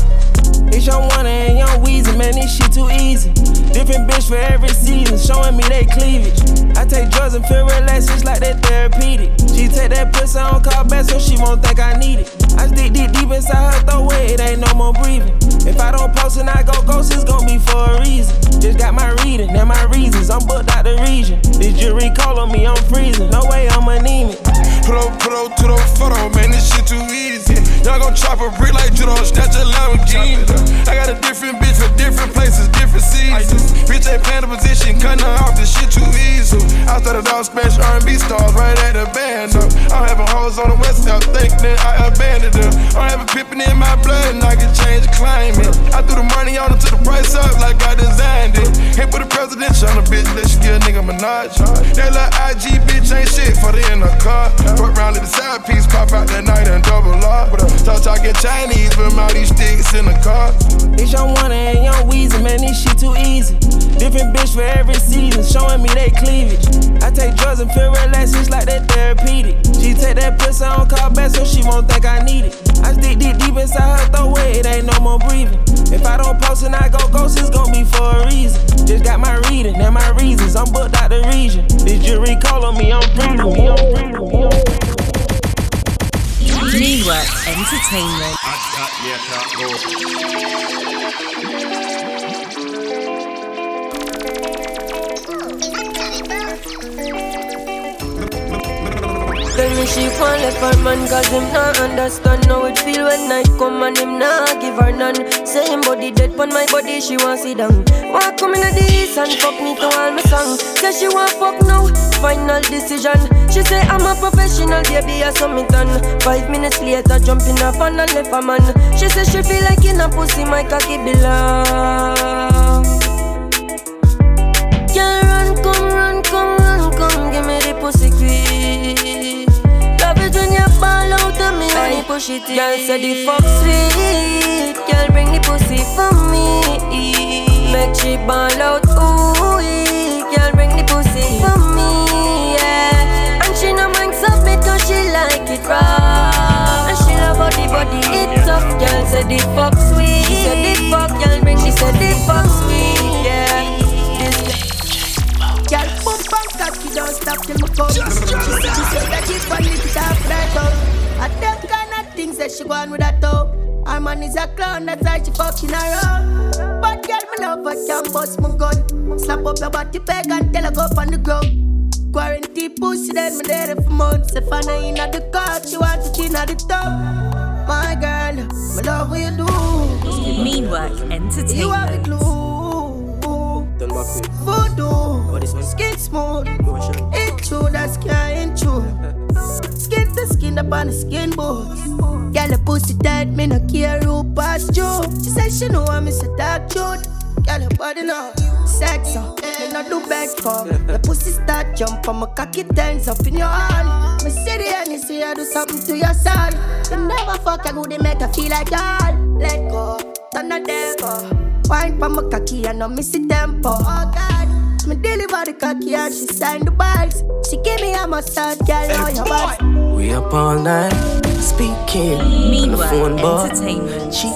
It's your one and young Weezy, man, this shit too easy. Different bitch for every season, showing me they cleavage. I take drugs and feel relaxed, it's like they therapeutic. She take that pussy, I don't call back, so she won't think I need it. I stick deep inside her throat, it ain't no more breathing. If I don't post and I go ghost, it's gon' be for a reason. Just got my reading and my reasons, I'm booked out the region. This jury call on me, I'm freezing, no way I'm anemic. Pull up to the photo, man, this shit too easy. Y'all gon' chop a brick like judo, snatch a Lamborghini. I got a different bitch for different places, different seasons. Bitch ain't playing the position, cutting her off, this shit too easy. I started off special R&B stars right at the band up. I'm having hoes on the west side, thinking I abandoned her. I'm having pippin' in my blood and I can change climate. I threw the money on it, took the price up like I designed it. Hit with the presidential on a bitch, let's get a nigga Minaj. That little IG bitch ain't shit for the inner car. Work round to the side piece, pop out that night and double up. Stop talking Chinese with all these sticks in the car. It's your one and young Weezy, man, this shit too easy. Different bitch for every season, showing me they cleavage. I take drugs and feel relaxed, it's like they therapeutic. She take that pussy, I don't call back, so she won't think I need it. I stick deep inside her throat, it ain't no more breathing. If I don't post and I go ghost, it's gon' be for a reason. Just got my reading and my reasons, I'm booked out the region. This jury call on me, I'm breathing, me, I'm breathing, me, I'm breathing. New Work Entertainment. Tell me she can't let her man, cause him not understand how it feel when night come and him not give her none. Say him body dead pon my body, she want sit down. Walk come in the east and fuck me to all my song. Say she want fuck now, final decision. She say I'm a professional, baby, I saw me done. 5 minutes later, jumping up and I left a man. She say she feel like in a pussy, my cocky belong. Girl, run, come, give me the pussy quick. push it in. Girl said the fuck sweet. Girl bring the pussy for me. Make she ball out, ooh. Girl bring the pussy for me, yeah. And she no mind submit cause she like it raw. And she love how the body it's up. Girl said the fuck sweet. She said the fuck, girl bring she said the fuck sweet, yeah. Girl, pump and cocky, don't stop till my cup. She said that she fun lick it off right up. And them kind of things that she go on with her toe. Her man is a clown, that's why she fucking around. But girl, me love her, can't bust my gun. Slap up your body peg and tell her go on the ground. Quarantine pussy, then me there for months. If I know in at the car, she want it in at the top. My girl, me love what you do. The Mean Work Entertainment. You have a clue. Voodoo, skin smooth, it's true, that's kind true. Skin to skin upon the skin bones. Girl, a pussy tight, me no care who pass you. She said she know I'm a dark dude. Girl, her body now, sex up, me not do bad for. The pussy start jump on my cocky turns up in your hand. Me see the Hennessy, I do something to your son. You never fuck a goodie, make her feel like y'all. Let go, turn a devil. Wine for my cocky and I miss the tempo. Oh God, me deliver the cocky and she signed the bags. She gave me a massage, girl, now your bags. We up all night, speaking on the phone bar, cheating. She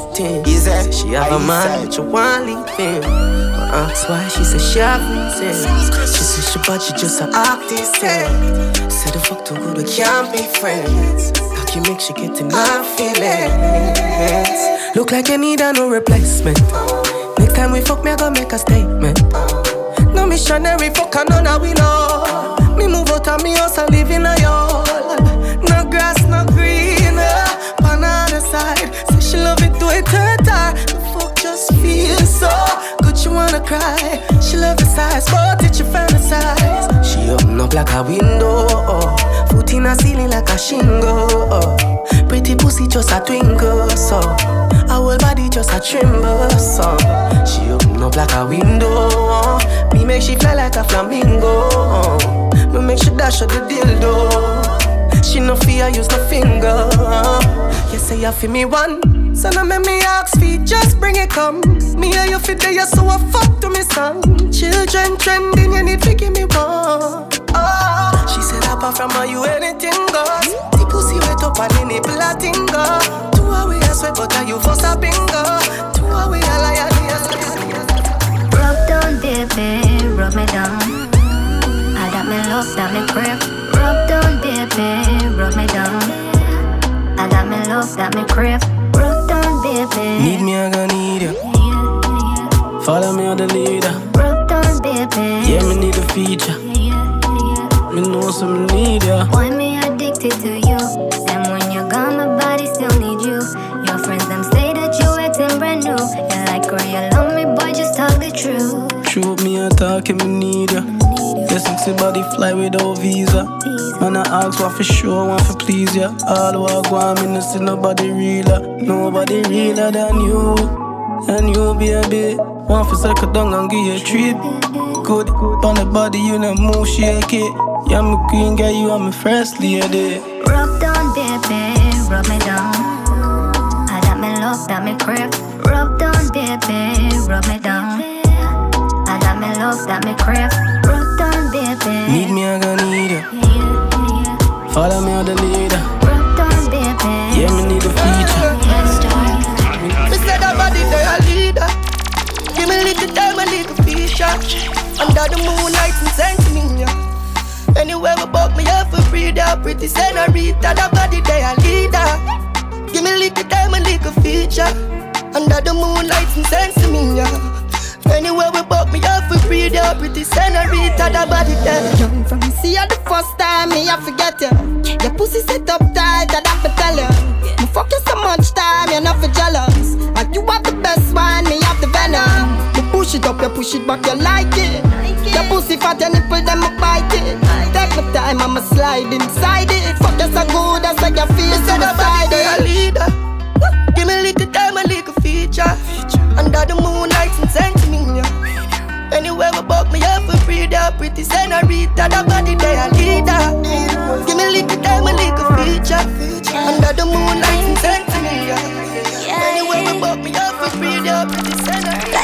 have a mind, but you want leave him. That's why she said she have reason. She said she but she just a artist. Said the fuck too good, we can't be friends. Cocky make she get in my feelings. Look like you need a no replacement. Next time we fuck, me I go make a statement. No missionary fuck, and none of we know. Me move out of me house and live in a yard. No grass, no green, on the side. Say she love it to it her. The fuck just feels so good, she wanna cry. She love the size, but did she fantasize? She open up like a window, oh. Foot in a ceiling like a shingle, oh. Pretty pussy just a twinkle, so our whole body just a tremble, so she open up like a window. Me make she fly like a flamingo. Me make she dash out the dildo. She no fear, use no finger. You say you feel me one, so no make me ask feet, just bring it come. Me and you fit there, so I fuck to me son. Children trending, you need to give me one. Oh, she said apart from her, you anything goes. Pussy wet up and in a platingo. 2 hours I sweat but you for a bingo. 2 hours I lie and yes. Rub down baby, rub me down. I got me love, that me crave. Rub down baby, rub me down. I got me love, that me crave. Rub down baby. Need me I gonna need you. Follow me on the leader. Rub down baby. Yeah me need a feature. Me know some need ya. Why me addicted to you? And when you're gone, my body still need you. Your friends, them say that you acting brand new. You like girl, you love me, boy, just talk the truth. Shoot me a talk and me need ya. Your sexy body fly without visa. Man, I ask what for sure, one for please ya. All walk one minute, see nobody realer. Nobody realer than you. And you, baby. One for circle down and give you a trip. Good, on the body, you know, move, shake it. You're my queen, girl, you are my first lady. Rub down, baby, rub me down. I got me love, that me crib. Rub down, baby, rub me down. I got me love, that me crib. Rub down, baby. Need me, I gonna need you. Follow me on the leader. Rub down, baby. Yeah, me need a feature. This leather body, they are leader. Give me little time, a little feature. Under the moonlight, and send me ya. Anywhere we buck me up for freedom. Pretty senorita, that body they a leader. Give me a little time, a little feature. Under the moonlight, some sense to me, yeah. Anywhere we buck me up for freedom. Pretty senorita, that body they a young from see you the first time, me I forget you. Your pussy set up tight, I have to tell you. Me fuck you so much time, you're not for jealous. And you have the best one, me have the venom. You push it up, you push it back, you like it. Your pussy fat, your nipple, them a bite it. Take my time, I'ma slide inside it. Fuck you so good, that's like your feel inside it. You a leader. Give me a little time, a little feature. Under the moonlight, some sense to me, yeah. Anywhere we buck me up for freedom. Pretty senorita, that body, they a leader. Give me a little time, a little feature. Under the moonlight,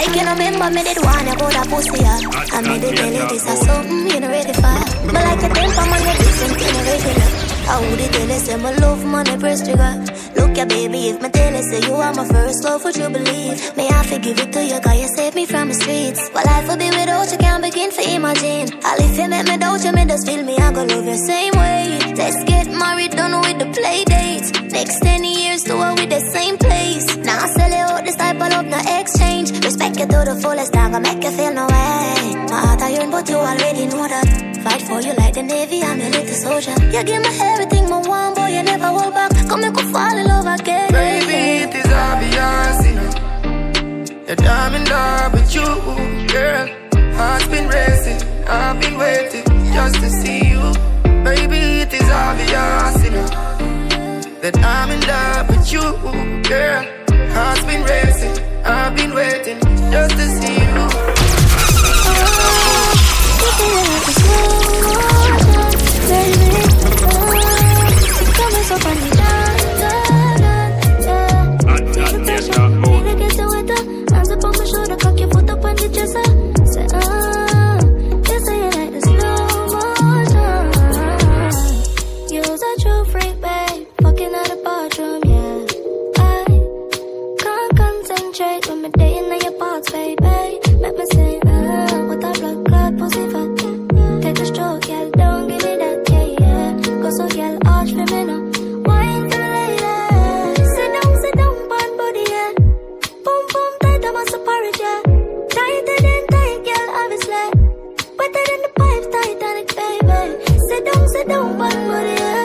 I can remember me did one about a pussy up. I made it tell you this is something you know ready for. But like a temper man, you listen to me regular. I would tell you say my love money press trigger. Look at baby, if my tell you say you are my first love, would you believe? May I forgive it to you, cause you saved me from the streets. Well, life would be without you, can't begin to imagine. I'll if you make me doubt you, me just feel me, I go love you same way. Let's get married, done with the play dates. Next 10 years, do it with the same place. Now I sell you out this type of love, no exchange. Respect you to the fullest, now gonna make you feel no way. My heart I yearn, but you already know that. Fight for you like the Navy, I'm your little soldier. You give me everything, my one boy, you never hold back. Come and go fall in love again. Baby, it is obvious, you know that I'm in love with you, girl. Heart's been racing, I've been waiting just to see you. Baby, it is obvious, you know that I'm in love with you, girl. Heart's been racing, I've been waiting just to see you. Tiene que ser vuelta, hands up on my shoulder, cock your foot up when you just say, ah, just say it like a slow motion. You're a true freak, babe. Walking out of bathroom, yeah. I can't concentrate when my day in your parts, baby. Make me say, ah, what I blood clot pussy for. Take a stroke, y'all, don't give me that, yeah, yeah. Go so y'all, arch for me now. Wine for later. Sit down, bad body, yeah. Boom, boom, tight, I'm a separate, yeah. Tighter than tight, y'all, obviously. Wetter than the pipe, Titanic, baby. Sit down, bad body, yeah.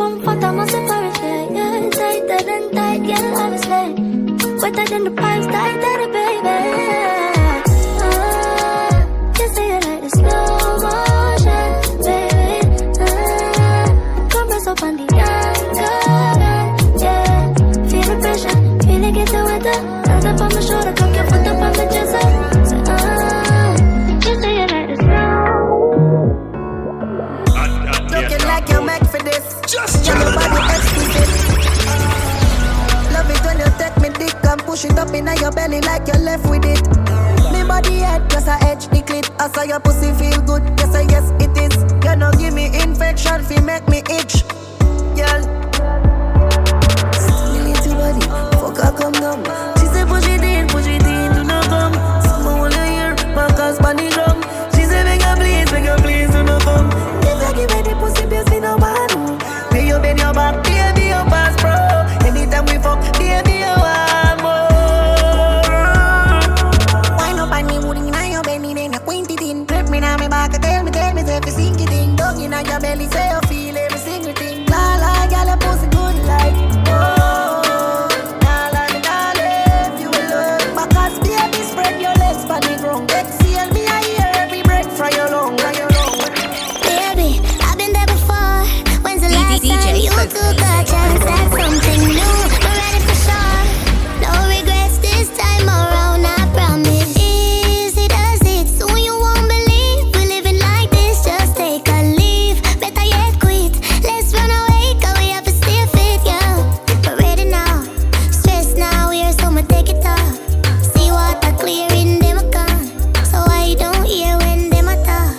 I'm a separate, yeah, tighter than tight, yeah, I was like, wetter than the pipes, tighter than baby. You say it like a slow motion, baby. Compress up on the angle, yeah. Feel the pressure, feel it get the weather. Hands up on my shoulder, cock your foot up on the dresser. So, you say it like a slow. Looking like you're mad for this. Just your body exquisite. Love it when you take me dick and push it up in your belly like you're left with it. Me body head, just a edge the clit. I saw your pussy feel good, yes I yes it is. You know give me infection, fi make me itch. Girl, me little body, fuck her come down. She say push it in, do not come. Someone will you hear, back us on the drum. She say make her please, do not come. If I give her the pussy pills, me no bad. Bend your back, baby, your pass, bro. Anytime we fuck, baby, you want more. Wine up on me, wooden in your belly, then you quint it in. Trip me down my back, tell me, say if you sink it in. Dog in your belly, say you feel every single thing. La la, y'all a pussy good like, oh. La la, me darling, you will learn. My cast, baby, spread your legs for the ground. Exhale me, I hear every breath from your lungs. You took a chance at something new. I'm ready for sure. No regrets this time around, I promise. Easy does it, soon you won't believe. We're living like this, just take a leave. Better yet quit, let's run away, cause we have to still fit, yeah. We're ready now, stress now, we're so I'ma take it off. See water clear in them a gun, so I don't hear when them a talk.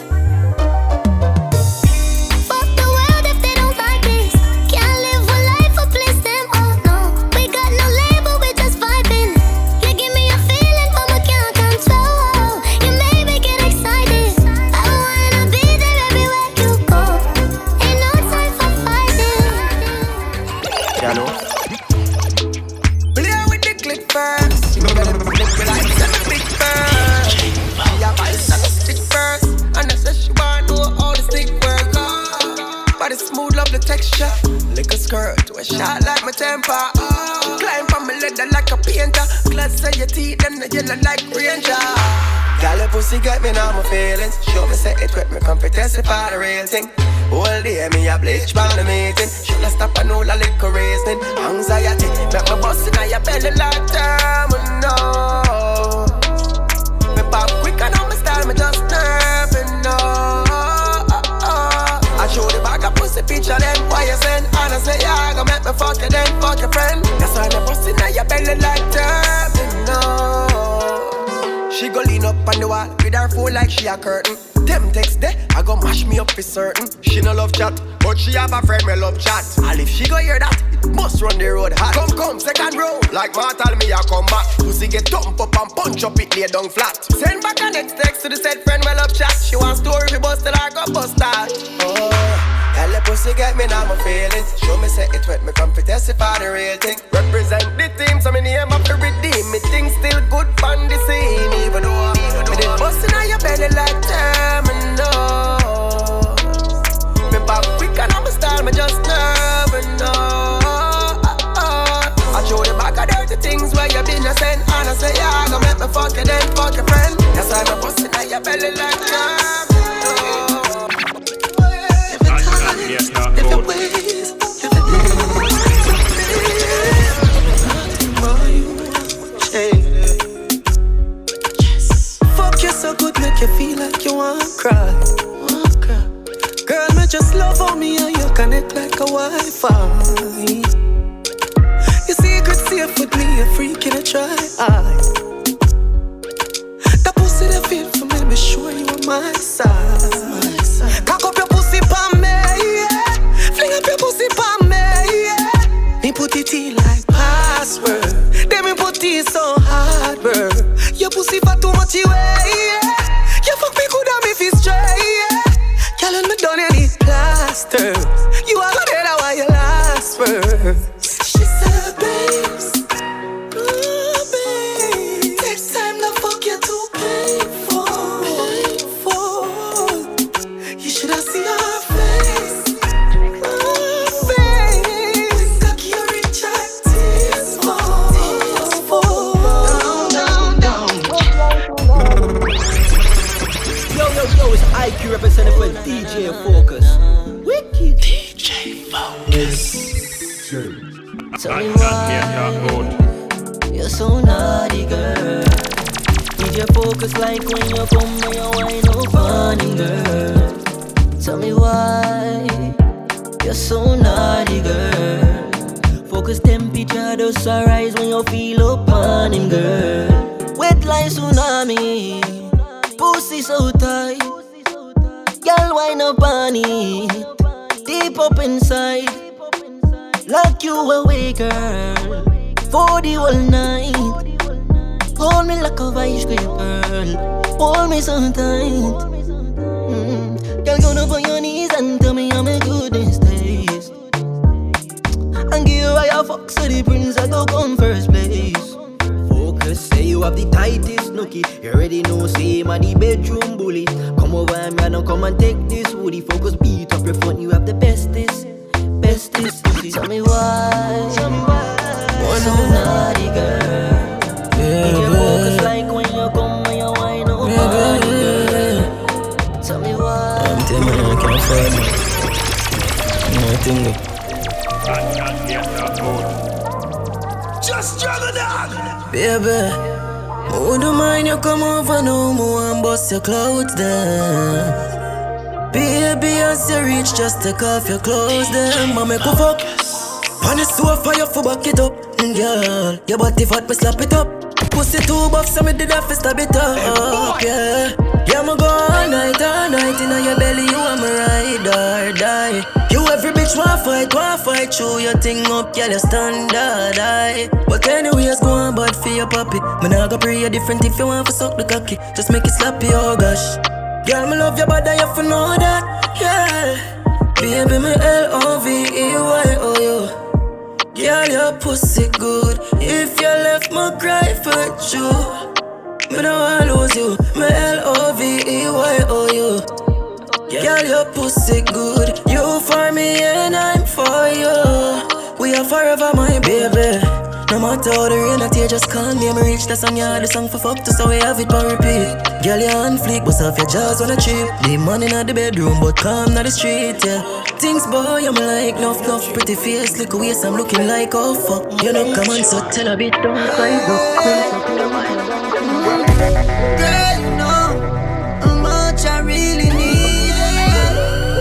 Shot like my temper. Oh. Climb from my leather like a painter. Glass on your teeth and the yellow like Ranger. Dollar pussy got me now my feelings. Show me set it with me competency for the real thing. All day me a bleach bound the meeting. Should I stop and all a liquor reasoning. Anxiety make me bust in your belly like time. No, me pop quick and all my style me just nerving. No. I show the bag of pussy picture them why you send. Honestly, I gon' make me fuck you then, fuck your friend. That's why I'm bustin' out your belly like terminal. the wall with her phone like she a curtain. Them text there, I go mash me up for certain. She no love chat, but she have a friend me love chat. And if she go hear that, it must run the road hot. Come, second round, like mortal me I come back. Pussy get thump up and punch up it lay down flat. Send back a next text to the said friend me love chat. She wants story she bust till I go bust that. Oh, tell the pussy get me now my feelings. Show me say it wet, me come to testify the real thing. Represent the team, so me name up to redeem. Me things still good on the scene, even though me did bustin' on your belly like terminal. Me back quick and I'm a star, me just never know. I show the back of dirty things where you been, you send. And I say, yeah, I gon' make me fuck you then, fuck your friend. That's why me bustin' on your belly like terminal. Feel like you wanna cry. Girl, me just love on me and you connect like a Wi-Fi. Your secret safe with me, a freak in a try. That pussy that feel for me, be sure you on my side. Cock up your pussy pa me, yeah. Fling up your pussy pa me, yeah. Me put it in like password. Then me put it so hard, bro. Your pussy for too much you yeah. You are the dead, why you last first. She said, babes, babe, takes time to fuck you too painful. You should have seen her face, face. Cocky, you reach out, tears fall. Down. Yo, it's IQ represented for DJ Focus. Yes. Tell me why you're so naughty, girl. Did you focus like when you come and you wind up on it, girl? Tell me why you're so naughty, girl. Focus temperature does rise when you feel up on him, girl. Wet like tsunami, pussy so tight, girl wind up on it. Deep up inside, lock you away, girl. For the whole night, hold me like a vice grip, girl. Hold me so tight. Girl, go down on your knees and tell me I'm a goodness taste. And give you a fuck so the prince I go come first place. Focus, say you have the tightest nookie. You already know, say I'm the bedroom bully. Come over and man, and come and take this woody. Focus, beat up your front, you have the bestest pussy. Tell me why you're so naughty, girl. Did you focus like when you come, when you wine up on it, girl? Tell me why. I'm telling you, I can't find me. No, tingle. I can't get that boat. Just juggle down, baby. Wouldn't mind you come over no more and bust your clothes down. Baby, as you reach, just take off your clothes then. Mama, make a fuck. On the sofa, you full back it up, girl. Your body fat, me slap it up. Pussy too buff, so me did that fist a bit up, yeah. Yeah, me go all night, inna your belly, you am ride or die. You every bitch wanna fight, show your thing up, yeah, your standard, aye. But anyways, go on bad for your poppy. Me nah go pray you different if you want to suck the cocky. Just make it slappy, oh gosh. Girl, me love your body, you for know that, yeah. Baby, me LOVEYO. Girl, your pussy good. If you left me cry for you, me don't wanna lose you. Me LOVEYO. Girl, your pussy good. You for me and I'm for you. We are forever, my baby. No matter how the rain or tear, just call me. I reach the song, yeah, the song for fuck to, so we have it for repeat. Girl, you on fleek, bust off your jaws when I cheap. The money not the bedroom, but calm not the street, yeah. Things boy, I'm like love, pretty face, look waist, I'm looking like oh fuck. You know, come on, so tell a bit, don't cry, girl, you know how much I really need it.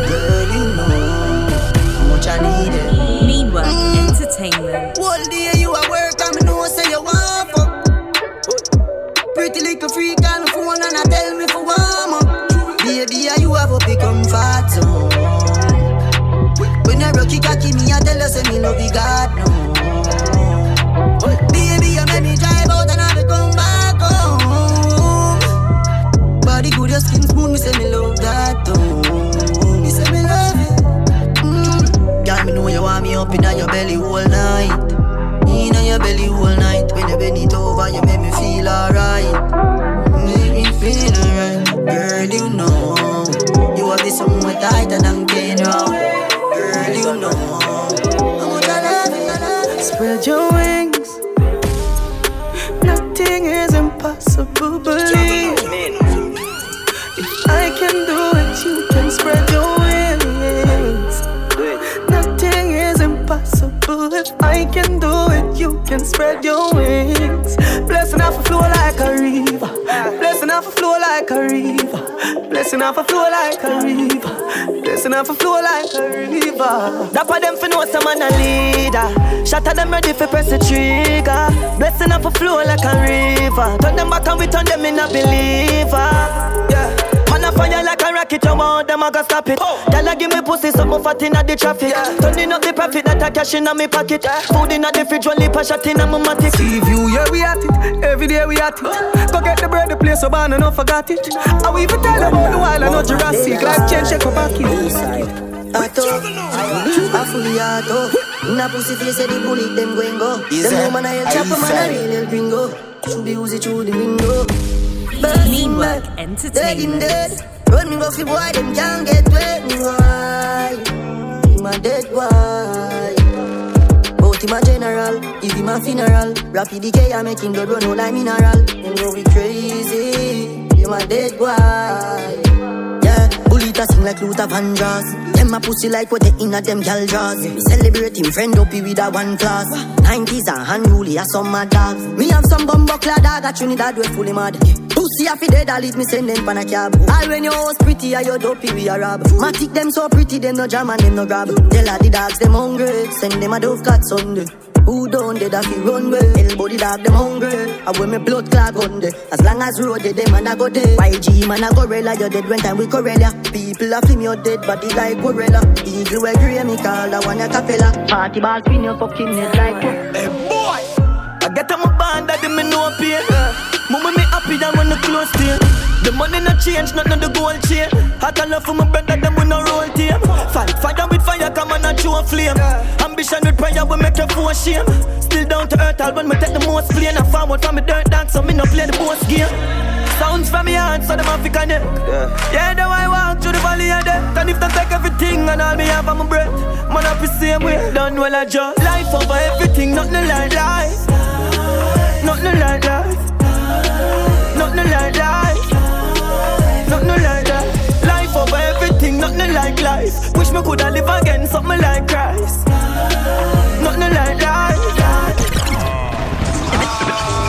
Girl, you know how much I need it. Meanwhile, entertainment. One day you at work, I know say you want fuck. Pretty little freak, I don't wanna. baby, are you have a big comfort zone? When I rock it, me, I tell you, say me love you, God, no. Baby, you make me drive out and I come back home. Body good, your skin smooth, me say me love that, though. Me say me love it. Girl, me know you want me up in your belly all night. In your belly all night. When you bend it over, you make me feel alright. Make me feel alright. Girl, you know you have this somewhere tighter than Kenya. Girl, you know how much I love you. Spread your wings. Nothing is impossible, believe. If I can do it, you can spread your wings. Nothing is impossible. If I can do it, you can spread your wings. Blessing off a flow like a river. Blessing off a flow like a river. Blessing off a flow like a river. Blessing off a flow like a river. Dapper them for know some man a leader. Shatter them ready for press the trigger. Blessing off a flow like a river. Turn them back and we turn them in a believer. Yeah. Man a fire like a rocket, you want them, I got stop it. Tell her give me pussy, something fat inna the traffic. Yeah. Turning up the profit that I cash inna me pocket. Yeah. Food inna the fridge, one lip a shot inna my matic. See view, yeah we at it, every day we at it. Go get the bread, the place up and I no forgot it. And we even tell about the wild and no Jurassic. Life change, shake up back in. I fully out of. Inna pussy face, the bullet them going go. Them woman I chop, man a real gringo. Should be used through the window. Meanwhile, entertainment. Run me off your boy, them can't get wet. My dead wife. Both in my general, give him a funeral. Rapid decay, I make him blood run all like mineral. You know we crazy, you my dead wife. Yeah, bullet a sing like Luther Vandross. Them a pussy like what they in a them gal draws. We celebrate him, friend up with a one class. 90s and unruly a summer dog. Me have some bumbuckler dog, a Trinidad we fully mad. Pussy a fi dead, I leave me send them pan a cab. All when your house pretty, I your dopey we a rob. Matic them so pretty, them no jam and them no grab. Tell her the dogs them hungry, send them a dove cat Sunday. Who down dead a fi run well, elbow the dog them hungry. I wear me blood clog on day. As long as road dead, them and I go dead. YG man a gorilla, you dead when time we Corella. People a flim your dead body like gorilla. Eagle a grey, me call that one a capella. Party ball spin your fucking head like. Hey boy, I get them a band that them me no pain. Mummy me happy than when the clothes tear. The money no change, nothing the gold chain. I can love for my brother, them we no roll team. Fight fire with fire, come on and show a flame. Ambition with prayer, we make you for shame. Still down to earth, I'll when me take the most plane. I forward from me dirt dance, so me no play the boss game. Sounds from me hands, so them have to connect. Yeah, though I walk through the valley of death. And if they take everything and all me have on my breath, man up the same way, done well I just. Life over everything, nothing like life. Nothing like life. Nothing like life. Nothing like life. Life over everything, nothing like life. Wish me coulda live again, something like Christ. Nothing like life.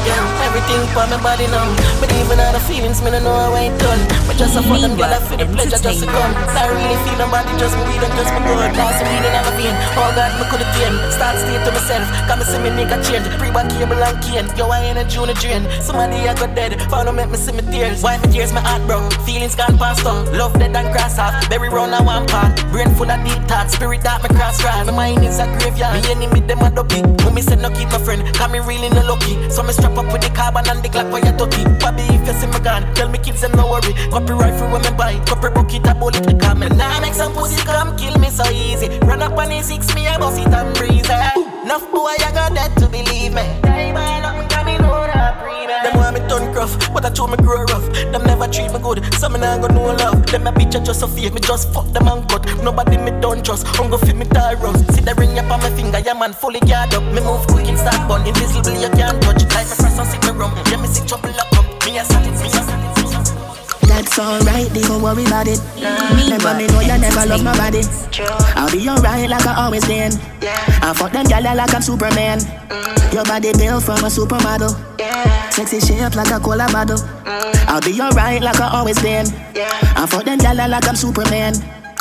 Yeah, everything for my body now. But even all the feelings, me don't know how I done. But just a fun and girl, I feel the pleasure just a gun. I really feel nobody, just me weed and just me blood. Lost me weed and I'm a vein. Oh God, me coulda gain. Start stay to myself, come and see me make a change. Free back cable and cane. Yo, I ain't a junior drain. Somebody I got dead, found out make me see my tears. Why my tears, my heart broke, feelings gone past on. Love dead and cross off, berry round a one part. Brain full of deep thoughts, spirit that me cross ride. My mind is a graveyard, me enemy them a dopey. When me said no keep my friend, cause me really no lucky. So me strap up with the carbon and the Glock for your totty. Bobby, if you see me gone, tell me kids them no worry. Copyright free women buy, copy bucket a bullet to come. And now make some pussy come kill me so easy. Run up on the six, me a bust it and breeze. Enough boy, I got that to believe me. Die by nothing coming on a pre-man. Them want me done rough, but I told me grow rough. Them never treat me good, so me nah got no love. Them a bitch I just a fake, me just fuck them and cut. Nobody me don't trust, hunger fit me tie rough. See the ring up on my finger, yeah man fully guard up. Me move quick and start bun, invisible you can't touch. Like my friends on sick me rum, yeah me sick trouble up. Me a solid, me a solid. That's alright, they don't worry about it. Remember me know you never love my body. I'll be alright like I always been. I fuck them gala like I'm Superman. Your body built from a supermodel. Sexy shape like a cola bottle. I'll be alright like I always been. I fuck them gala like I'm Superman.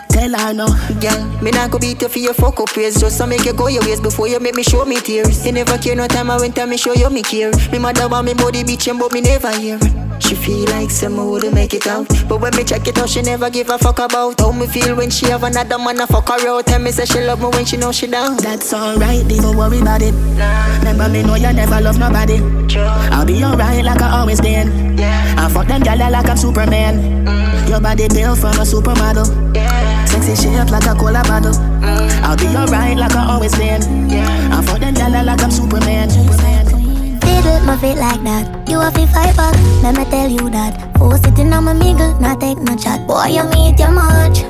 Tell her no. Girl, me not go beat you for your fuck up ways. Just to make you go your ways before you make me show me tears. You never care no time I went time me show you me care. Me mother want me body bitchin' but me never hear. She feel like some would make it out, but when me check it out, she never give a fuck about how me feel when she have another man a fuck her out. Tell me say she love me when she know she down. That's alright, don't worry about it. Remember me know you never love nobody. I'll be alright like I always been. I fuck them gyal like I'm Superman. Your body built from a supermodel. Sexy shape like a cola bottle. I'll be alright like I always been. I fuck them gyal like I'm Superman. Fiddle my feet like that. You have to fight back, let me tell you that. Oh, sitting on my mingle, not take no chat. Boy, you meet your much.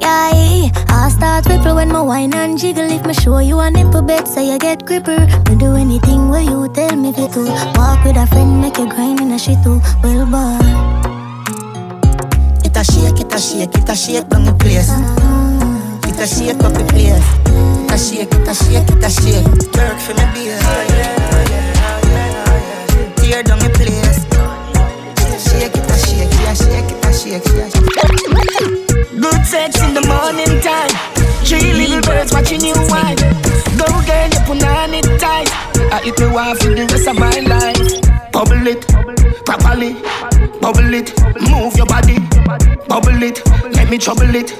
Yeah, I'll start ripple when my wine and jiggle. If me show you a nipple bit, so you get gripper. Me do anything where you tell me fit to. Walk with a friend, make you grind in a shit too. Well, boy. It a shake down the place. It a shake up the place. It a shake, Jerk for me beers. Tear down the place. It a shake, it a shake, Good sex in the morning time. Three little birds watching you whine. Go girl, you put on it tight. I eat me one for the rest of my life. Bubble it, properly. Bubble it, move your body. Bubble it, let me trouble it.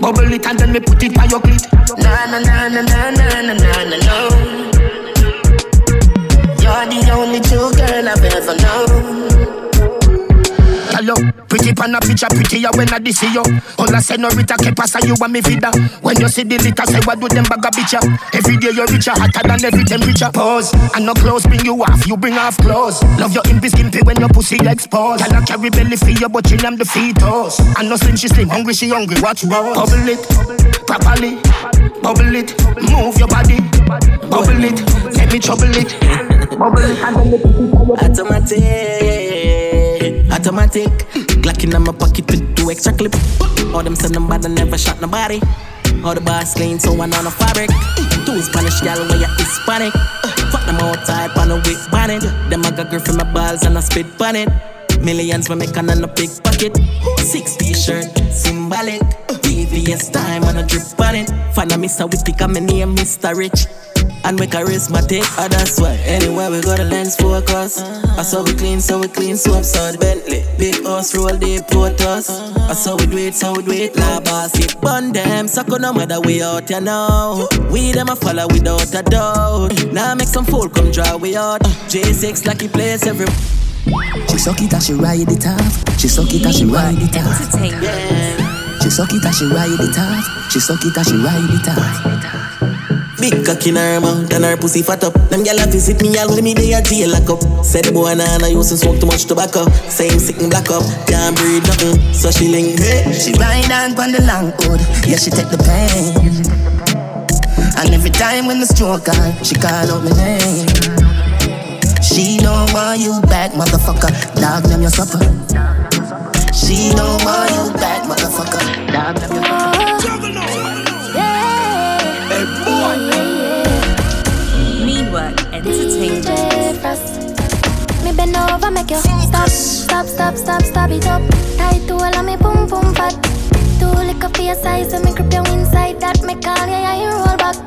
Bubble it and then me put it by your clit. Na na na na na na na na no. You're the only true girl I've ever known. Hello, pretty pan a picture, prettier when I see you. All I say no Rita que pasa you and me vida. When you see the litter, say what do them bag a bitcha. Every day you're richer, hotter than every temperature. Pause, and no clothes bring you off, you bring off clothes. Love your impy skimpy when your pussy exposed. Can I carry belly for you, but you name the fetus. And no slim, she slim, hungry, she hungry, watch roll. Bubble it, properly. Bubble it, move your body. Bubble it, let me trouble it. Bubble it, and then automatic. Automatic, Glock in my pocket with 2 extra clips. All them send them bad and never shot nobody. All the boss clean so I know no fabric. 2 Spanish gal where you Hispanic. Fuck them outside on a whip bonnet. Them I got girl from my balls and I spit bonnet. Millions for me can on a big pocket. 6 t-shirt, symbolic. TVS time on a drip bonnet. Fan of me so we pick up my name Mr. Rich. And we charismatic, oh that's why. Anywhere we got a lens focus. I saw we clean, so we clean, so absurd. Bentley, big house, roll deep, potos. I saw we do it, so we do it, la basket. Bun them, suck on no matter we out, you know. We them a follow without a doubt. Now make some fool come draw we out. J6 like he plays every. She suck it and she ride it off. She suck it and she ride it off. Yeah. She suck it and she ride it off. She suck it and she ride it off. Big cock in her mouth and her pussy fat up. Them gyal a visit me all me day a jail lock up. Said boy nah nah use and smoke too much tobacco. Same sick and black up, can't breathe nothing. So she link hey. She ride on the long hood, yeah she take the pain. And every time when the stroke on, she call out my name. She don't want you back, motherfucker. Dog them your supper. She don't want you back, motherfucker. Dog them your supper. Bend over, make you stop, stop, stop, stop, stop it up. Tight to all of me, boom, boom, fat. Too liquor for your size, so me grip you inside. That me call, yeah, you roll back.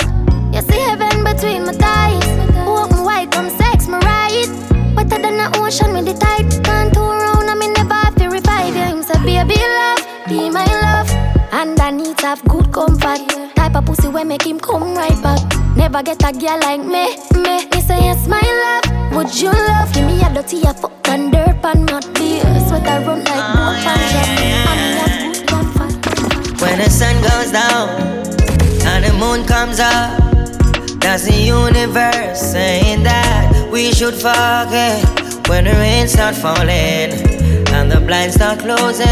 You see heaven between my thighs. Walk me white, come sex, me right. Wetter than the ocean, me the tide. Can't turn round, and me never have to revive you. Him say, baby, love, be my love. And I need to have good comfort. Type of pussy where make him come right back. Never get a girl like me. Me say, yes, my love. Would you love? Give me a dirty, a fuck and dirt pan, not beer. Sweater run like more fun. When the sun goes down and the moon comes up, that's the universe saying that we should forget. When the rain starts falling and the blinds start closing,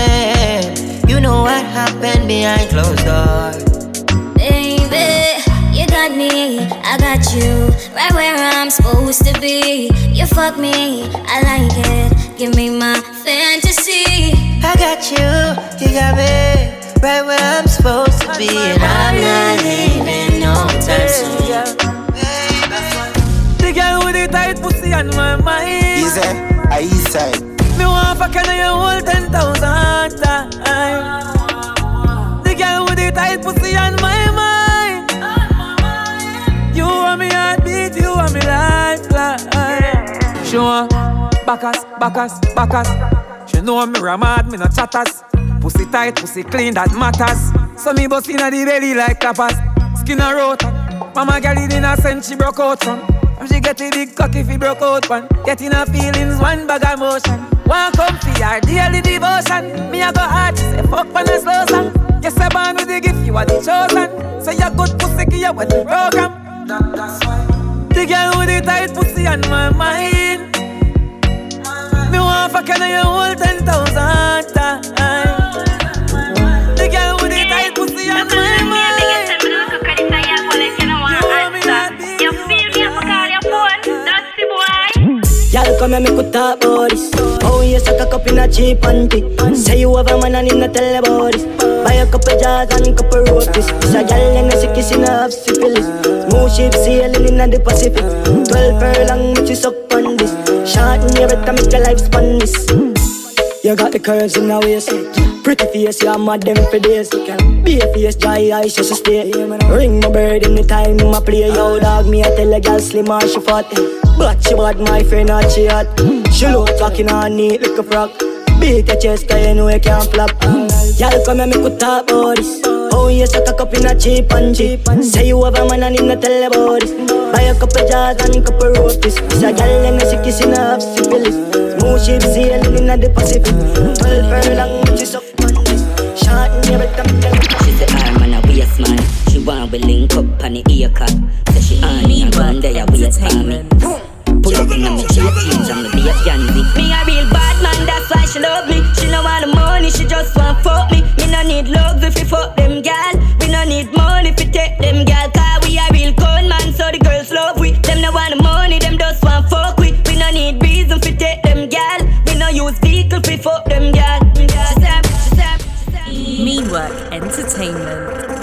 you know what happened behind closed doors. Baby, you got me, I got you, right where I'm supposed to be. You fuck me, I like it, give me my fantasy. I got you, you got me, right where I'm supposed to be. And I'm not leaving no time soon. The girl with the tight pussy on my mind. Easy, I east side. Me want fuck on your whole 10,000 times. The girl with the tight pussy on my mind. Backers, She know me ramad, me no chatters. Pussy tight, pussy clean, that matters. So me bust inna the belly like tapas. Skin a rota. Mama girl it in a sense she broke out from. And she get a big cock if he broke out one. Get in her feelings, one bag of motion. One comfy, her daily devotion. Me a go hard, she say fuck when I slow song. Yes, I born with the gift, you are the chosen. So you good pussy, give you with the program. That's why. The girl with the tight pussy on my mind. Me want fucking you whole 10,000 times. The girl with the tight pussy on my mind. Y'all come and make a top bodies. Oh, you suck a cup in a cheap auntie. Say you have a man and in a telebodies. Buy a couple jars and a couple roasties. It's a gal and a sick kiss in a half syphilis. Smooth ship sailing in the Pacific. 12 furlong, which you suck on this. Shot in your red, make your life span this. You got the curves in a waist. Pretty face, you're mad them for days. Be a face, dry eyes, just a stay. Ring my bird in the time, my play. Yo, dog, me I tell a gal slim and she fat. But she bad, my friend, not she hot. She look talking on neat like a frog. Beat your chest, cause you know you can't flop. Y'all come and make a talk about this. Oh, you suck a cup in a cheap and cheap. Say you have a man and in a telebodies. Buy a couple jars and a couple roasties. It's a gal and a sick kiss in a half syphilis. Smooth ship sailing in the Pacific. 12 furlong, which is up. She said, I'm on a waist man. She want we link up on the ear cup. Said she on me and one day I wait for me. Put up in my jeans and be a Yanzi. Me a real bad man, that's why she love me. She no want the money, she just want fuck me. Me no need love if you fuck them gal. We no need money if you take them gal. Cause we a real con man, so the girls love we. Them no want the money, them just want fuck we. We no need reason if you take them gal. We no use vehicle if you fuck them gal. Me Work Entertainment.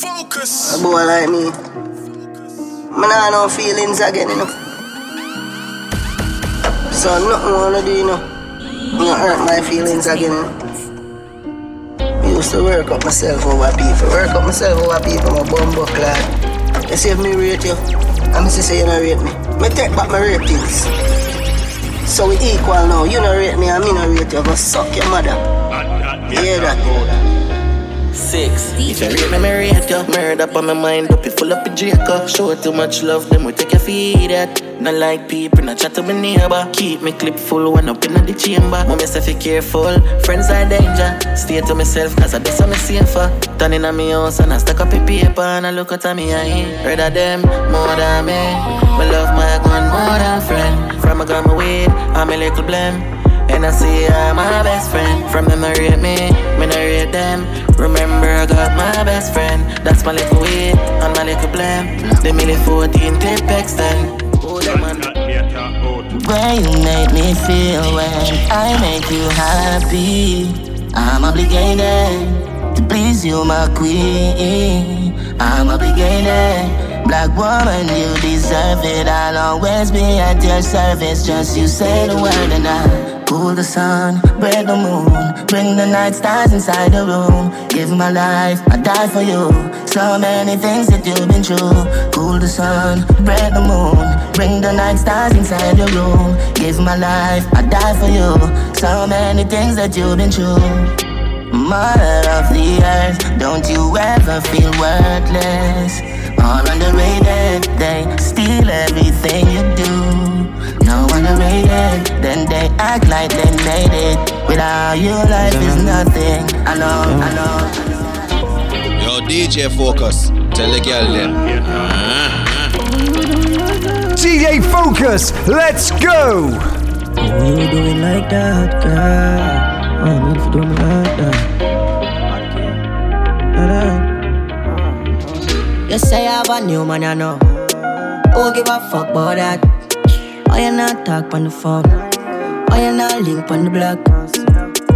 Focus. A boy like me, man, I no feelings again, you know. So nothing wanna do, you know. I hurt my feelings again. I used to work up myself over people. My bumbo clad. They say if me rate you, I'm just say you don't rate me. Me take back my rape pills. So we equal now, you no rate me and me no rate you, go suck your mother. You hear that? Six. If you rate me, me rate you. Murder up on my mind, but be full up with Jacob. Show too much love, then we take your feed at. Not like people, not chat to my neighbor. Keep me clip full, one up in the chamber. Mommy say be careful, friends are danger. Stay to myself, cause I do something safer. Turning on me house and I stack up the paper. And I look out at me, I ain't rid of them, more than me. My love my gun, more than friend. From a gun, my weed, I'm a little blame. And I see I'm my best friend. From them I rate me no rate them. Remember I got my best friend. That's my little weed, and my little blame. They made 14 clip extend. Where you make me feel when I make you happy. I'm obligated to please you, my queen. I'm obligated. Black woman, you deserve it. I'll always be at your service. Just you say the word and I cool the sun, break the moon. Bring the night stars inside the room. Give my life, I die for you. So many things that you've been through. Cool the sun, break the moon. Bring the night stars inside the room. Give my life, I die for you. So many things that you've been through. Mother of the earth, don't you ever feel worthless. All underrated, they steal everything you do. No underrated, then they act like they made it. Without you, life is nothing. I know. Yo, DJ Focus, tell the girl there. DJ Focus, let's go! Why you doing like that, girl? I need to do me like that. You say I have a new man, I know. Who give a fuck about that? Why you not talk on the phone? Why you not link on the block?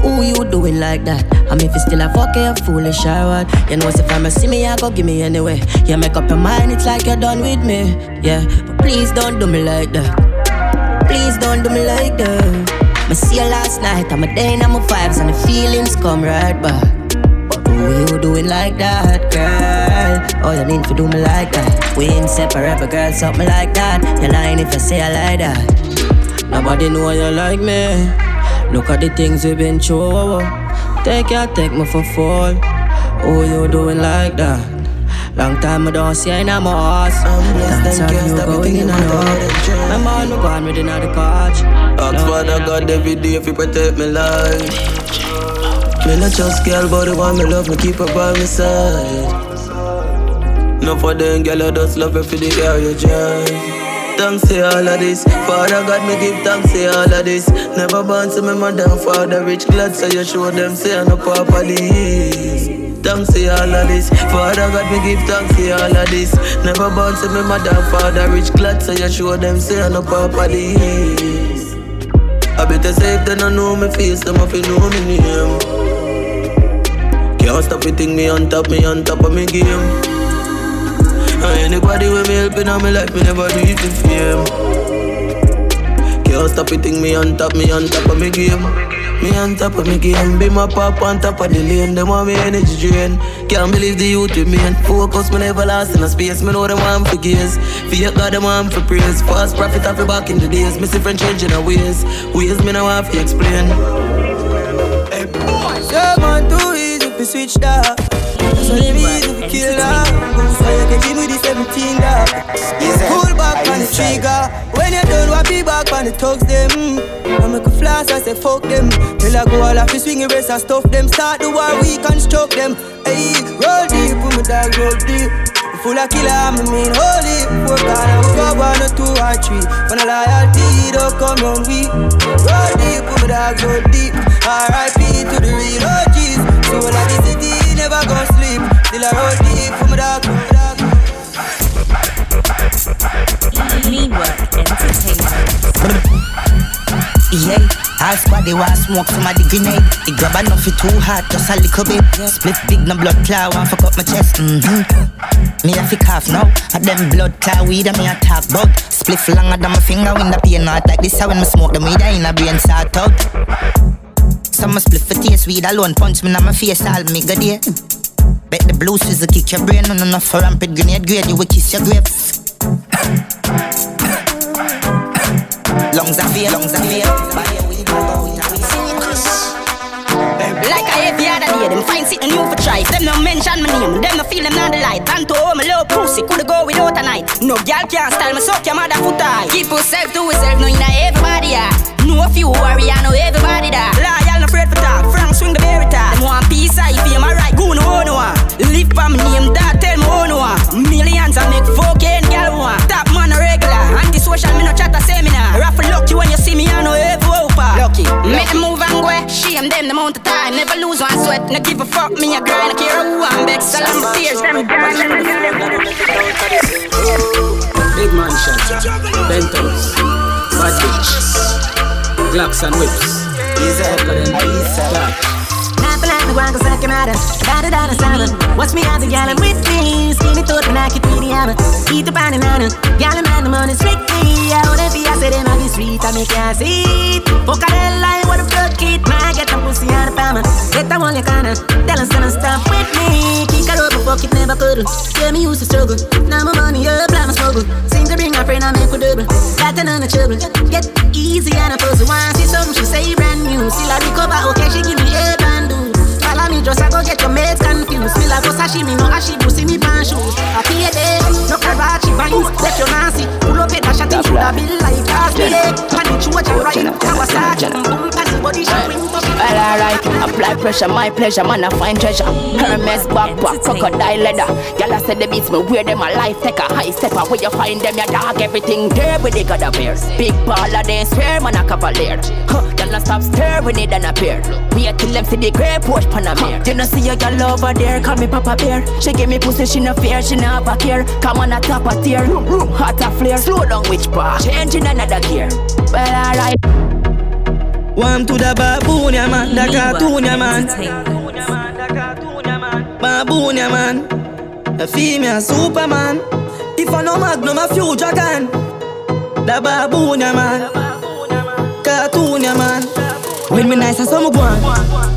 Who you doing like that? I'm if you still a fuck you foolish or what? You know if I'm a see me, I go give me anyway. You make up your mind, it's like you're done with me. Yeah, but please don't do me like that. Please don't do me like that. I see you last night, I'm a day and I'm a vibes and the feelings come right back. Who you do it like that, girl? Oh, you mean to do me like that? We ain't separate, but girl, something like that. You're lying if you say I like that. Nobody know you like me. Look at the things we've been through. Take ya, take me for fall. Oh, you doing like that? Long time I don't see you in my house. I'm blessed and cursed, everything in my head. My man, I'm gone within the couch. Ask Father God every day if He protect my life. Me not just girl, but the one me love, me keep her by my side. Not for them girl, I just love her for the girl you drive. Thanks to all of this, Father God, me give thanks to all of this. Never born to my mother and father rich, glad so you show them say I no papa this. Thanks to all of this, Father God, me give thanks to all of this. Never born to my mother and father rich, glad so you show them say I no papa this. I better say if they don't know me face, them if you know me name. Can't stop it, think me on top of me game. Anybody with me helping on me life, me never do it in fame. Can't stop it, think me on top of me game. Me on top of me game, be my pop on top of the lane. Them want me energy drain, can't believe the youth remain. Focus, me never lost in a space, me know them want for gaze. Fear God, them want for praise. Fast profit off back in the days, me see friends changing our ways. Ways me no want to explain. Hey boy, someone too easy to switch that. So let me easy to kill her. So you can give me the 17 da. You pull back on the trigger. When you done, what be back on the thugs them. I make a flash, I say fuck them. Till I go all off you swing your race and stuff them. Start the war, we construct them. Hey, roll deep, put my dog roll deep. Full of killer, I'm a mean holy. Before God, I go 1 or 2 or 3. When I loyalty, don't come on we. Roll deep, put my dog roll deep. R.I.P. to the real OGs. So all of the city never gon' sleep. Till I roll deep for my dog. Yeah. All squad they want smoke some of the grenade. They grab enough it too hard, just a little bit. Split big no blood clot, want fuck up my chest. Me a fi cough now, and them blood clot weed and me a talk bug. Split longer than my finger when the pain not like this. How when me smoke them weed I in a brain sort out. Some a split for taste weed alone punch me in my face all me good day. Bet the blue scissors kick your brain on enough for rampant grenade grade. You will kiss your grapes. Lungs are fair, lungs are fair. Like I have the other day, them fine sitting new for try. Them no mention my name, them no feel them not the light. And to all my little pussy, coulda go without a night. No girl can't style me, suck your mother foot high. Keep yourself to yourself, knowing that everybody are. No few worry, I know everybody that. Loyal, no afraid for talk, Frank swing the berita. Them want peace, I feel my right, go no one no one. Live by my name, that tell me one no one. Millions I make fucking girl one. Top man a regular, anti-social, me no chat a seminar. Raffle lucky when you see me, I know every hopper. Lucky, make them move and go, shame them, the amount of time. Never lose one sweat, no give a fuck, me a grind, I care who I'm back, so I'm the tears. Big mansion, Bentos, bad bitch, Glocks and whips. Nothing like the wankers I can matter, da-da-da-da slammer. Watch me as a gallon with me, skinny thought when I can feel the hammer. Eat the pan and honor, gallon man, the money strictly. I wouldn't be asked in my street, I make you see it. Pocadella, what a blood kid, man, get some pussy out of palmer. Get the one you kinda, tell us to stop with me. Kick a rope, fuck it, never couldn't. Tell me used to struggle, now my money up, I'm a struggle. Seem to bring my friend, I make a double. Got another trouble, get easy and a puzzle. Once see something, she say brand new. Still I recover, okay, she give me a bandu. Follow me, just I go get your mates confused. Me like go sashimi, no ashibu, see me pan shoes. I pay a day, no karachi vines, left your nancy. Pull up a dash, I think should have been like last day. Panic, you watch your right, Kawasaki. Boom, pass the body, she bring up. Well, alright, apply pressure, my pleasure, man, I find treasure. Hermes, backpack, crocodile leather. Y'all I said the beats, me wear them a life, take a high stepper. Where you find them, your dog, everything there with the god of bears. Big baller, they swear, man, a cavalier. Huh, y'all not stop stir, we need an appear. Wait till them see the grey Porsche. Huh, you know see your girl over there, call me Papa Bear. She give me pussy, she no fear, she no have a care. Come on a top a tear, room, room, hot a flare. Slow down which part, changing another gear. Well alright. One to the baboon ya man, the cartoon ya man. Baboon ya man, the female superman. If I no magnum a future can. The baboon ya man, cartoon ya man. When me nice, I saw me gwan.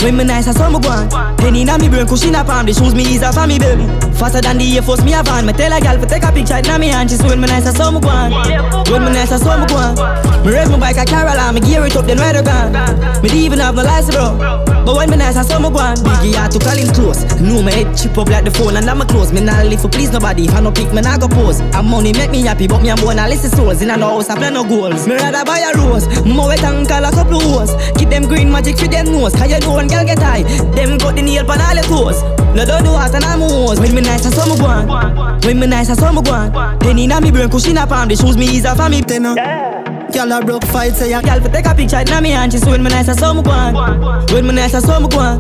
When me nice, I saw me gwan. Penny na me brain, cushion up palm. The shoes me is off on me belly. Faster than the Air Force, me a van. Me tell a gal to take a picture, it na me hand. She say when me nice, I saw me gwan. When me nice, I saw me gwan. Me raise my bike a Caroline, me gear it up, then ride a gun. Me even have no license, bro. But when me nice, I saw me gwan. Biggie had to call him close. No, me head chip up like the phone and I'm a close. Me nah live for please nobody. If I no pick, me nah go pose. And money make me happy, but me a born a list of souls. In a house, I plan no goals. Me rather buy a rose. More wet and call a couple of hoes. Give them green magic for them nose. Cause you know one girl get high. Them got the nail pan all the toes. No don't do heart and I'm hoes. When me nice, I saw me gwan. When me nice, I saw me gwan. Penny na me brain, cushion a palm. The shoes me is a family tenor. Y'all a broke fight, say a girl for take a picture, it na me hand. She say when me nice, I saw me gwan. When me nice, I saw me gwan.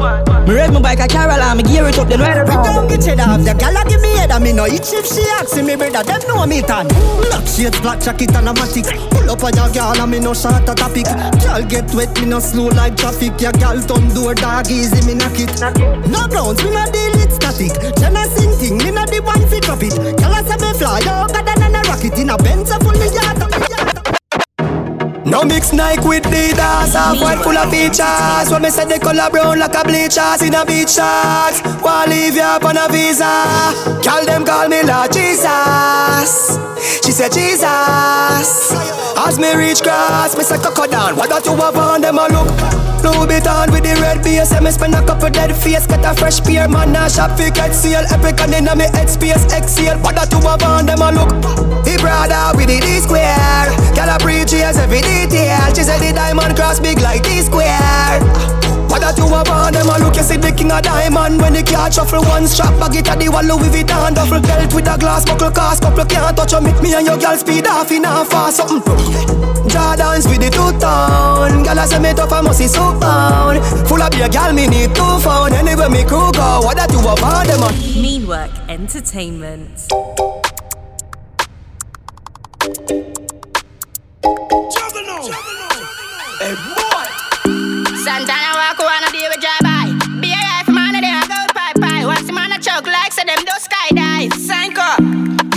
Me raise my bike a Caroline, me gear it up, then ride it round. Don't get it off, the girl a give me head and me no itch if she asking me brother, them know me tan. Black shades, black jacket and a matic. Pull up on your girl and me no short a topic. Girl get wet, me no slow like traffic. Your girl turn door dog easy, me knock it. No browns, me no deal with static. Jenna sing thing, me no the one fit of it. Girl a say me fly, yo gather than a rocket. In a Benz a full me yard. No mix Nike with Adidas, half white full of features. When me said the color brown like a bleachers in a beach shorts. Why leave you up on a visa? Girl them call me Lord Jesus. She said Jesus. As me reach grass, me say Cocodan. What that you have on them a look? Blue bit on with the red base. And me spend a couple dead face. Get a fresh pair, man, a shop fi get seal. Epic and inna me head space, exhale. But that you have on them a look. He brother with the D square. Girl appreciates every detail. She said the diamond cross big like D square. What that you have on them a look. You see the king of diamond. When the cat shuffle one strap bag it a the wall Louis Vuitton. Duffel belt with a glass buckle cast. Couple can't touch on me. Me and your girl speed off in a fast something. Jordans with the two-tone. Girl I say me tough I must see so. Full of your girl, me need 2 pound. Anyway, me crew go, what that you about them on? Mean Work Entertainment. Hey, boy! Santana walk on a day with your bye. Be a life man, they a go pie. Watch him on a choke like, so them do skydive. Sign up.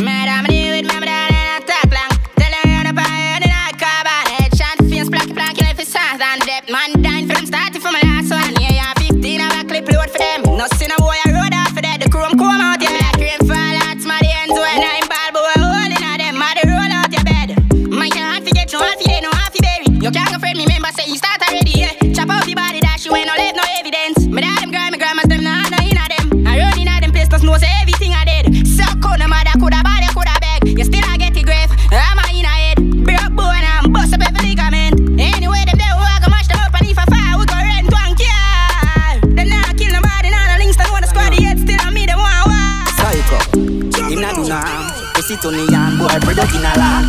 Madam, I'm with my dad and I talk long. Tell her you're the pie, you're not carbon. Headshot, fins, blocky, blocky, life is sand and depth, man. I'm starting from my last one, yeah, 15 of a clip load for them. No sin a boy, I rode off for that, the chrome come out, yeah. Black rain fall out, my the ends when I'm ball, but we're holding on them, I they roll out your bed. Man, you can't forget, you half you day, no half you bury. You can't go friend me, remember, say you start already, yeah. Chop out the body, that she ain't no left, no evidence. My dad, them grind, my grandma's them, nah, no, in of them. I run in of them place, plus no say everything I did. So cold, no matter, coulda bad, coulda beg. You still I get the grave, I'm a in a head. Broke bone, I'm bust up every ligament. Anyway, them there, I go mash them up, and if I fight, sit on the young boy, brother in a land.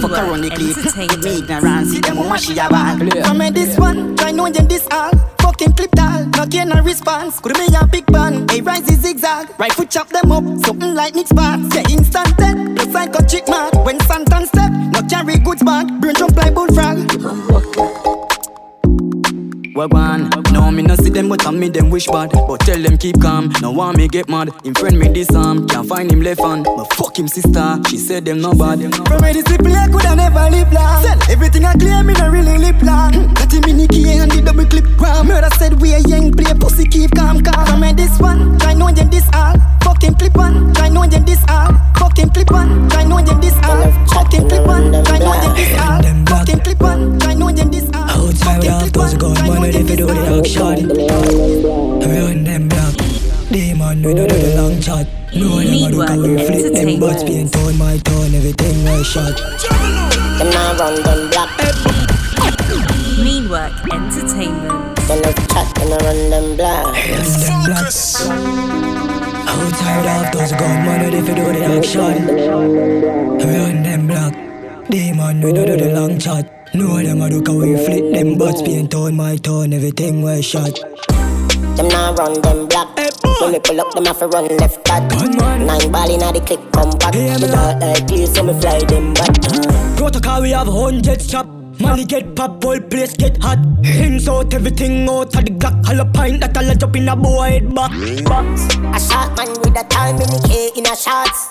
Fuck around the clip, with me ignorance, see them who mash your band. Come in this one, try knowing this all. Fucking clip tall, no care no response. Could be a big band, a rise is zigzag. Right foot chop them up, something like Nick's parts. Yeah, instant death, plus like a chick mark. When Santan step, no carry goods back. Brain jump like bullfrog. Well gone, no me no see them but I me them wish bad. But tell them keep calm, no want me get mad. Him friend me disarm, can't find him left hand. But fuck him sister, she said them no bad. From where this people I coulda never live long. Sell everything I clear, me no really live long. 30 minute key and the double clip gram. Murder said we a young play pussy keep calm. From where this one, try knowing them this all. Fucking clip on, try knowing them this all. Fucking clip on, try knowing them this all. Fucking clip on, try knowing them this all. Fucking clip on, try knowing them this all. Outside without supposed to go. If you do the long shot, run them down. Demon, we don't do the long shot. No, never do can we flip them butts. Being torn, my turn, everything was shot. Them now run them black. Mean Work Entertainment. They love chat, they now run them black. Run them blacks. Outside of those gun money, if you do the long shot, run them black. Demon, we don't do the long shot. No, them a do can we flip them butts. Being torn, my turn, everything was shot. Them now run them black. When we pull up, them have to run left back. 9 ball inna the click, come back. The dark air clear, so me fly them back. Protocol, we have 100 strap. Money get pop, whole place get hot. Hims out, everything out of the Glock. Hollow pint that all a jump in a boy head back. A shot man with a time in the K in a shots.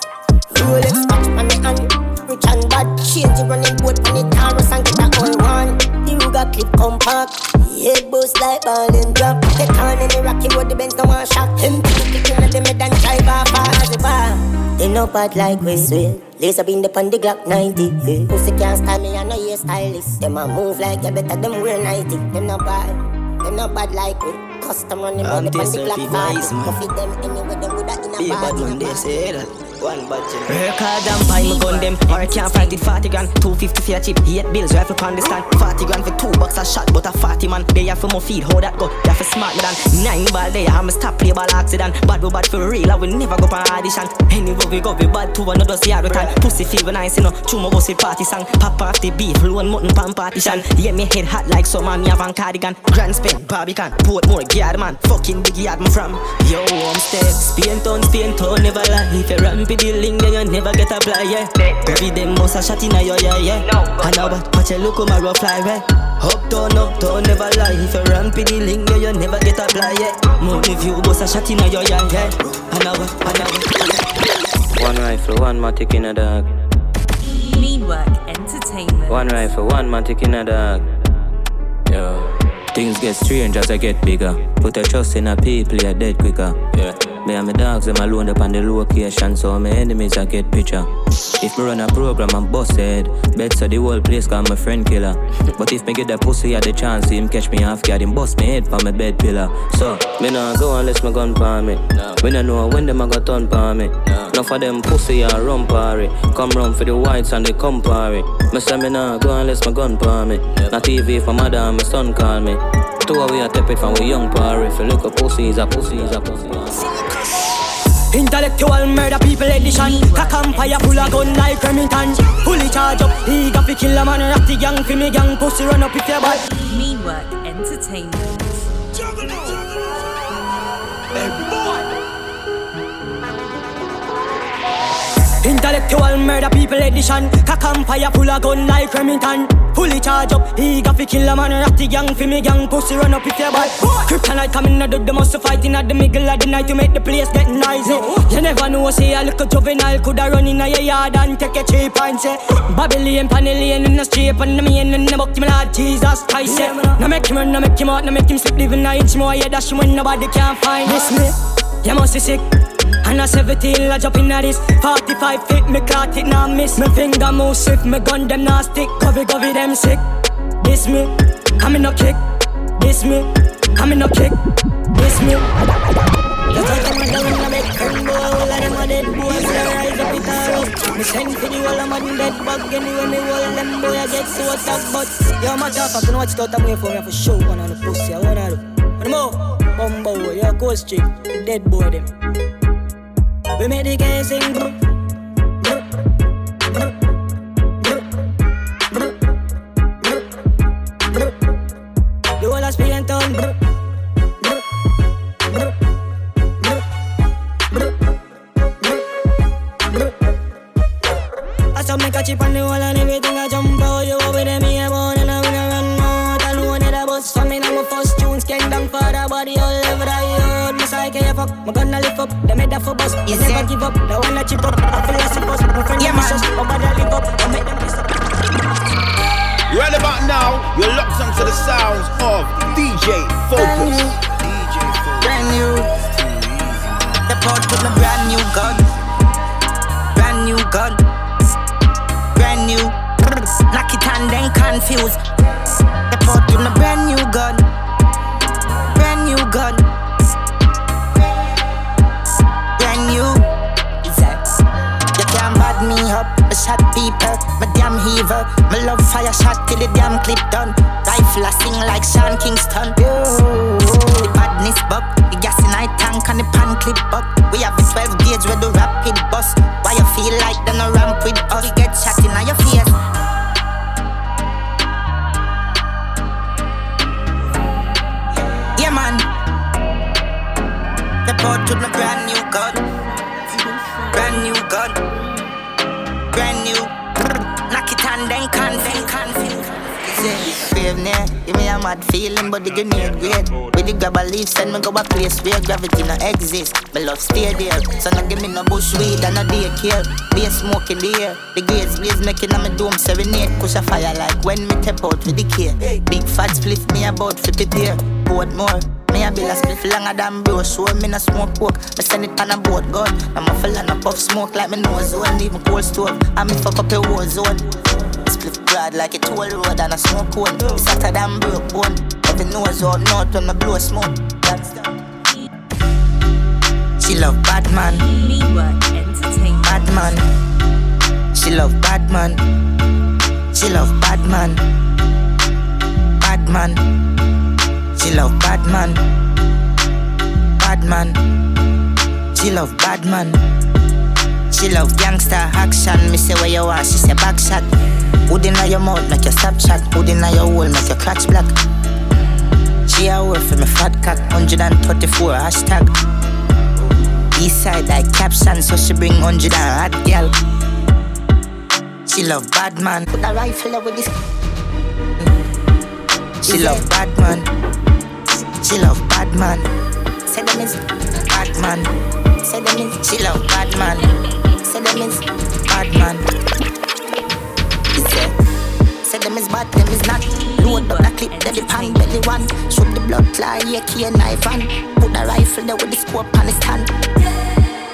Rolex watch on me hand. Rich and bad, change the running boat on the Taurus and get the old one. The Ruga clip come park. Head boost like ball and drop. Take on in the rocky road, the Benz no one shot. Him kicking at the mid and drive off as a bar. They no part like we swear. Laser beam the pon the Glock 90. Pussy can't style me, I know you stylist. Them a move like you better them wear 90. Them no bad. They're not bad like we custom running on the black party. Go feed them anyway, them would have in a bad one, they say that. One budget. Record and buy me gun them. Or I can't fight with 40 grand. 250 for a chip, 8 bills, rifle pan the stand. 40 grand for $2 a shot, but a 40 man. They have for my feed, how that go? They have for smart me than 9 ball there, I'm a stop play ball accident. Bad we bad for real, I will never go for audition. Anyway we go, we bad to another yard with time. Pussy feel when I see no, chuma go see party song. Pop off the beef, loan mutton pan partition. Yeah, me head hot like some man, me have on cardigan. Grand spend, barbican, Portmore, yard man. Fucking big yard me from. Yo, homestead, Spain town, never lie. If you run the link, then you never get a fly, yeah. Bury them most a shot in a yo, yeah. I know what, watch you look on my road fly, yeah. Uptown, never lie. If you run the link, then you never get a fly, yeah. Money view, most a shot in a yo, yeah, yeah. I know what. One rifle, one matic in a dog. Meanwork Entertainment. One rifle, one matic in a dog. Yo. Things get strange as I get bigger. Put a trust in a people, you're dead quicker. Yeah. Me and my dogs, them alone up on the location, so my enemies I get picture. If me run a program, I'm busted. Bets of the whole place, cause I'm a friend killer. But if me get that pussy, I had the chance, him catch me off guard, him bust me head for my bed pillar. So, me nah go unless my gun palm me. No. We nah know when them a got on palm me. No. Enough of them pussy and rum party. Come round for the whites and they come party. Me say me nah go unless my gun palm me. Yep. Not TV for mother and my son call me. Two away I tap it from we young party. If you look a pussy, is a pussy, is a pussy. Intellectual murder people edition. Cock empire full of gun like Remington. Fully charge up, he got to kill a man. Rap the gang for me gang, pussy run up if you're bad. Meanwork Entertainment. Intellectual murder people edition. Cock empire full of gun like Remington. Fully charge up, he got to kill a man. Rap the gang for me gang, pussy run up if you're bad. Kryptonite coming out of the muscle fighting at the middle of the night to make the place get noisy. You never know, say a little juvenile coulda run in a yard and take a cheap and say Babylon, Panellian in the street and the main in the book to me Lord Jesus Christ. No make him run, no make him out, no make him sleep, leaving a inch more head dash him when nobody can find this me. You must be sick. And I 17 I jump in at this 45 feet, me caught it, nah miss. Me finger move swift, me gun them nah stick. Govy them sick. This me, I'm in no kick. This me, I'm in no kick. This me. You take them down in a bed combo. All of them are dead boys, they rise up with a rope. Me send for the wall, I'm on dead bug. Anyway, me wall them boy, I get so attack. But yo, my top, I can watch it out of me for me. For show one on the pussy, I wanna do. And more, Bumbo, you're a cold streak. Dead boy them. We made the guys sing. The whole of Spain town. I saw me catch up on the wall and everything I jump out. You over there me a bone and I wanna run out. I know that I bust for me now my first tunes. Can't down for the body all over the year. I can't give up, my gunna lift up, they made that for bus. You never give up, the one that you up, I feel like supposed to friend yeah, just my brother live up, I make them listen. You're all about now, you're locked onto the sounds of DJ Focus. Brand new. Step out with my brand new gun. Brand new, knock it and then confuse. Step out with my brand new gun. Me up, a shot deeper, my damn heaver. My love fire shot till the damn clip done. Rifle I sing like Sean Kingston. Ooh. The badness buck, the gas in I tank and the pan clip buck. We have the 12 gauge with the rapid bus. Why you feel like they no ramp with us? You get shot in your face. Yeah man. Step out with my brand new gun. Brand new, knock it and then convince. grave near. Give me a mad feeling, but the grenade grade. With the grab a leaf, send me go a place where gravity no exist. My love stay there, so no give me no bush weed and no daycare. Be a smoke in the air, the gates blaze making on my dome serenade. Push a fire like when me tap out with the care. Big fat split me about 50 there. Boat more. Me a bill a spliff longer than bro, so me no smoke coke. Me send it on a boat gun. I'm a fella no puff smoke like me nose zone. Leave me cold stove, and me fuck up your war zone. Spliff broad like a toll road and a smoke cone. Satter than broke bone. Every nose out north when me blow smoke. That's she love Batman. Batman. She love Batman. She love Batman. Batman. She love bad man. Bad man. She love bad man. She love gangster action. Me say where you are, she say back shot. Hood inna your mouth, make your stop chat. Hood inna your hole, make your crotch black. She a whore for me fat cock. 134 hashtag. Eastside like caption, so she bring 100 and hot girl. She love bad man. Put a rifle over this. She love bad man. She love bad man. Say them is bad man. Say them is. She love bad man. Say them is bad man. He said. Say them is bad, them is not. Load up the clip, then the pan belly one. Shoot the blood fly, yeah, key and knife and put a rifle there with the scope on his hand.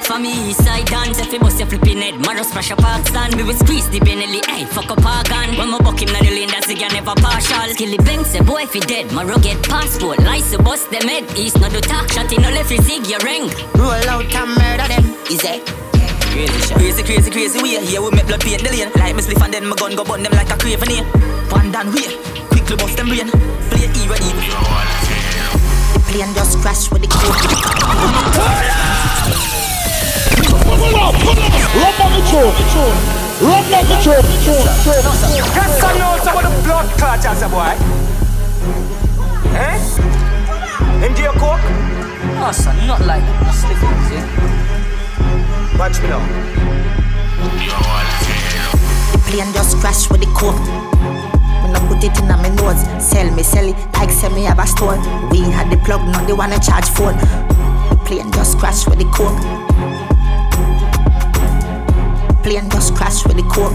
For me, side dance, if you bust your flipping head, Maros fresh up park stand, we will squeeze the Benelli, ayy, fuck up our gun. When my buck him, none of the lane, that's the guy never partial. Skilly banks, a boy if he dead, Maro get passport, lies to bust them head, east no do talk, shot in no left, he zig your ring. Roll out and murder them, is it? Crazy, crazy, crazy way, here we make blood paint the lane. Like me spliff and then my gun go burn them like a craven here. One down way, quickly bust them brain, play it even even. The plane just crash with the code. Rub on the throat. Rub on the throat. Just some notes about the blood clutch as a boy. Eh? India coke? No, son, not like that. That's the things, yeah? Watch me now. The plane just crashed with the coke. When I put it in my nose, sell it, like sell me have a store. We had the plug, now they wanna charge phone. The plane just crashed with the coke. Plane just crash with the coke.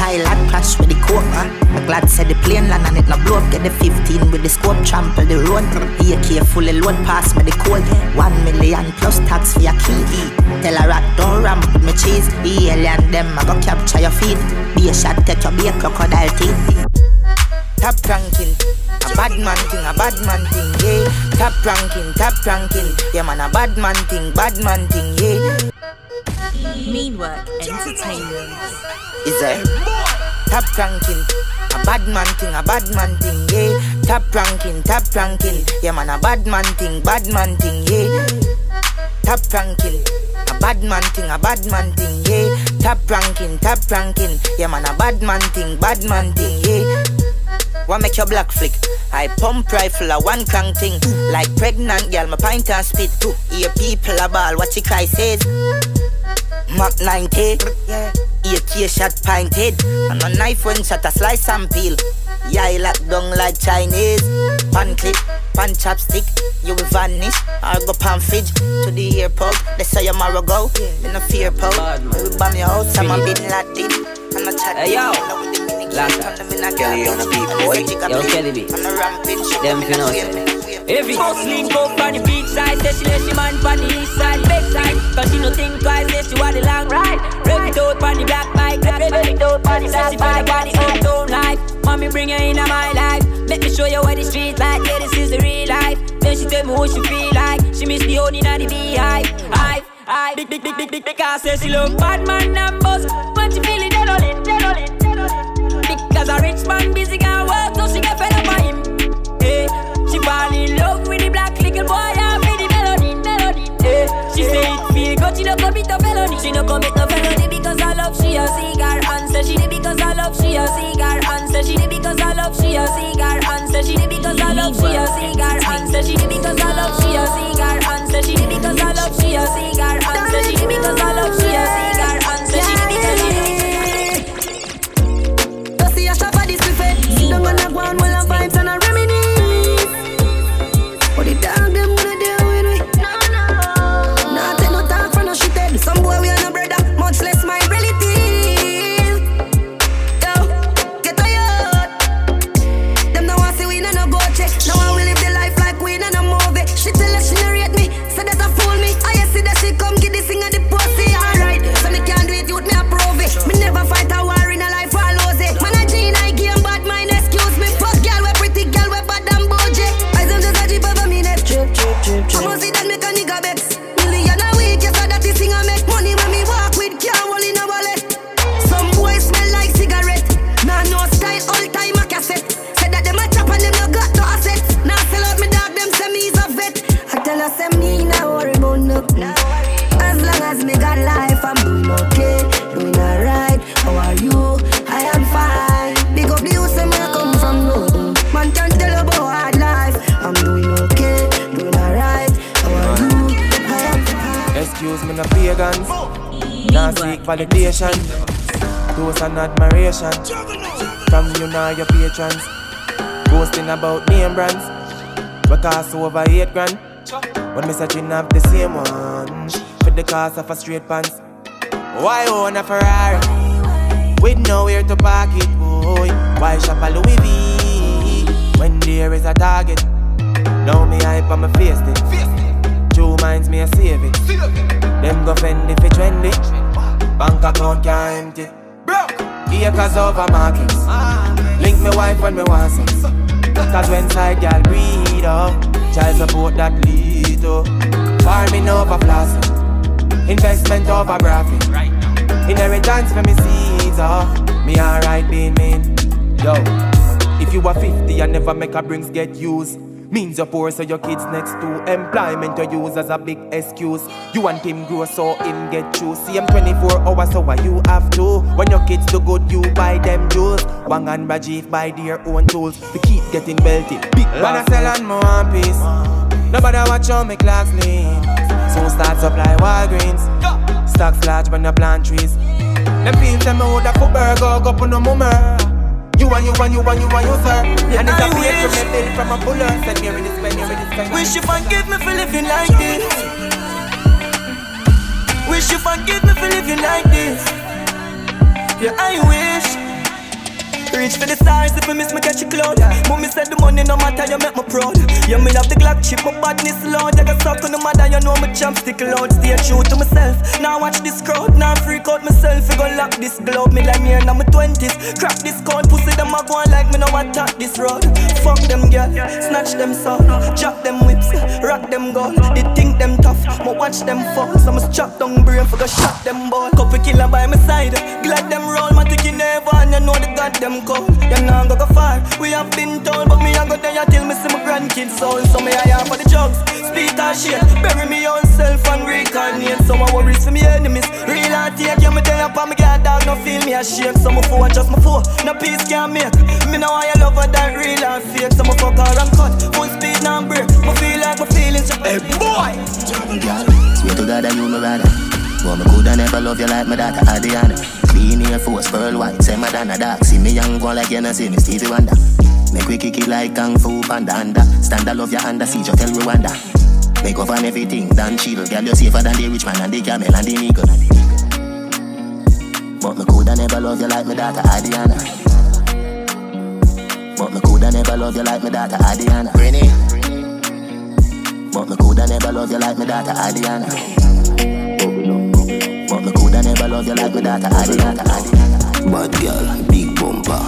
Pilot crash with the coke, man. I'm glad said the plane land and it no blow up. Get the 15 with the scope, trample the road. AK fully load, pass me the code. 1 million plus tax for your key. Tell a rat don't ramp with me cheese. The alien them I go capture your feet. Be a shot, take your beer, crocodile teeth. Top ranking, a bad man thing, yeah. Top ranking, yeah man, a bad man thing, yeah. Mean Work Entertainment. Is it? Top ranking, a bad man thing, yeah. Top ranking, yeah man, a bad man thing, yeah. Top ranking, a bad man thing, yeah. Top ranking, yeah man, a bad man thing, yeah. Wanna make your black flick? I pump rifle a one clang thing. Like pregnant girl, my pint and spit. Hear people a ball, what she cry says. Mark 90, yeah. Hear key shot pint head. And a knife when shot a slice and peel. Yeah, I lock down like Chinese. Pan clip, pan chopstick. You will vanish, or go pan fridge. To the airport, they say your marrow go. In a fear pole, we will bomb your house. I'm a bit Latin, and a chat. Hey yo! Lanta, Kelly on a beat, boy. Yo, Kelly B. Them you know, every hustling go by the beach side. Say she let she man by the east side, backside. Cause she no think twice, say she want the long ride. Rev it out by the black bike. Rev it out by the black bike. Say she find the old life. Mommy bring her into my life. Let me show you what the street like. Yeah, this is the real life. Then she tell me what she feel like. She miss the honey and the beehive. I big cause say she love bad man numbers. But she feeling dead on it. Cause a rich man busy can work, so she get fed up by him. Hey, she fall in love with the black little boy and with the melanin. Hey, she say it feel good, she no commit no felony. She no commit no felony because I love she a cigar answer. She did because I love she a cigar answer. She did because I love she a cigar answer. She did because I love she a cigar answer. She did because I love she a cigar answer. She did because I love she a cigar answer. She did because I love she a cigar answer. She did because I love she a cigar answer. I seek validation, toast and admiration from you now your patrons. Boasting about name brands, we cost over 8 grand. When me searching up the same one for the cost of a straight pants. Why own a Ferrari with nowhere to park it, boy? Why shop a Louis V when there is a Target? Now me hype on my face it. Two minds me a save it. Them go Fendi for trendy. Bank account can't empty. Acres over markets. Link me wife when me want sex. Cause when side y'all breed up, child support that lead to farming over flossing. Investment over graphic. Inheritance for me seeds off. Me alright being mean. Yo, if you are 50 and never make a brings get used, means you're poor so your kids next to employment you use as a big excuse. You want him grow so him get you. See him 24 hours so what you have to. When your kids do good you buy them jewels. Wang and Rajiv buy their own tools to keep getting wealthy. Big wanna sell on my one piece. Nobody watch on me clock sleep. So start supply Walgreens. Stocks large when I plant trees. Them fiends them hold a foot burger, go put no mummer. You and you and you and you and you, sir. And it's a pay from your bill from a puller. Said me ready spend, you ready spend. Wish you forgive me for living like this. Wish you forgive me for living like this. Yeah, I wish. Reach for the stars, if I miss me catch a cloud. Mommy said the money no matter, you make me proud. Yeah, me love the Glock chip, my badness loud. I got stuck on the mother, you know my chopstick loud. Stay true to myself, now watch this crowd. Now freak out myself, I gon' lock this glove. Me like me in my 20s, crack this code. Pussy them a going like me now attack this road. Fuck them girl, snatch them soul. Drop them whips, rock them gold. They think them tough, but watch them fall. So I chop down brain, for go shot them ball. Couple killer by my side, glad them roll. My ticky never, and you know they got them. You know I'm go far, we have been told. But me I go there till me see my grandkids soul. So me I am for the drugs, spit that shit. Bury me own self and reincarnate. So my worries for me enemies, real and take. Yeah, me tell you, but me get dog, no feel me a shake. So my foe, just my foe, no peace can make. Me know I love her that real and fake. So my fuck her and cut, full speed now break. Me feel like my feelings, hey boy! Swear to God I knew my brother. But me coulda never love you like my daughter Adriana. Clean Air Force, pearl white, same Madonna dark. See me young go like you no see me Stevie Wonder. Make we kick it like Kung Fu Panda under. Stand all of your under siege, hotel Rwanda. Make off on everything, than shield. Girl, you safer than the rich man and the camel and the nigga. But me coulda never love you like my daughter Adriana. But me coulda never love you like my daughter Adriana. But me coulda never love you like my daughter Adriana. But me coulda never love you like me daughter Adriana. Bad girl, big bumper,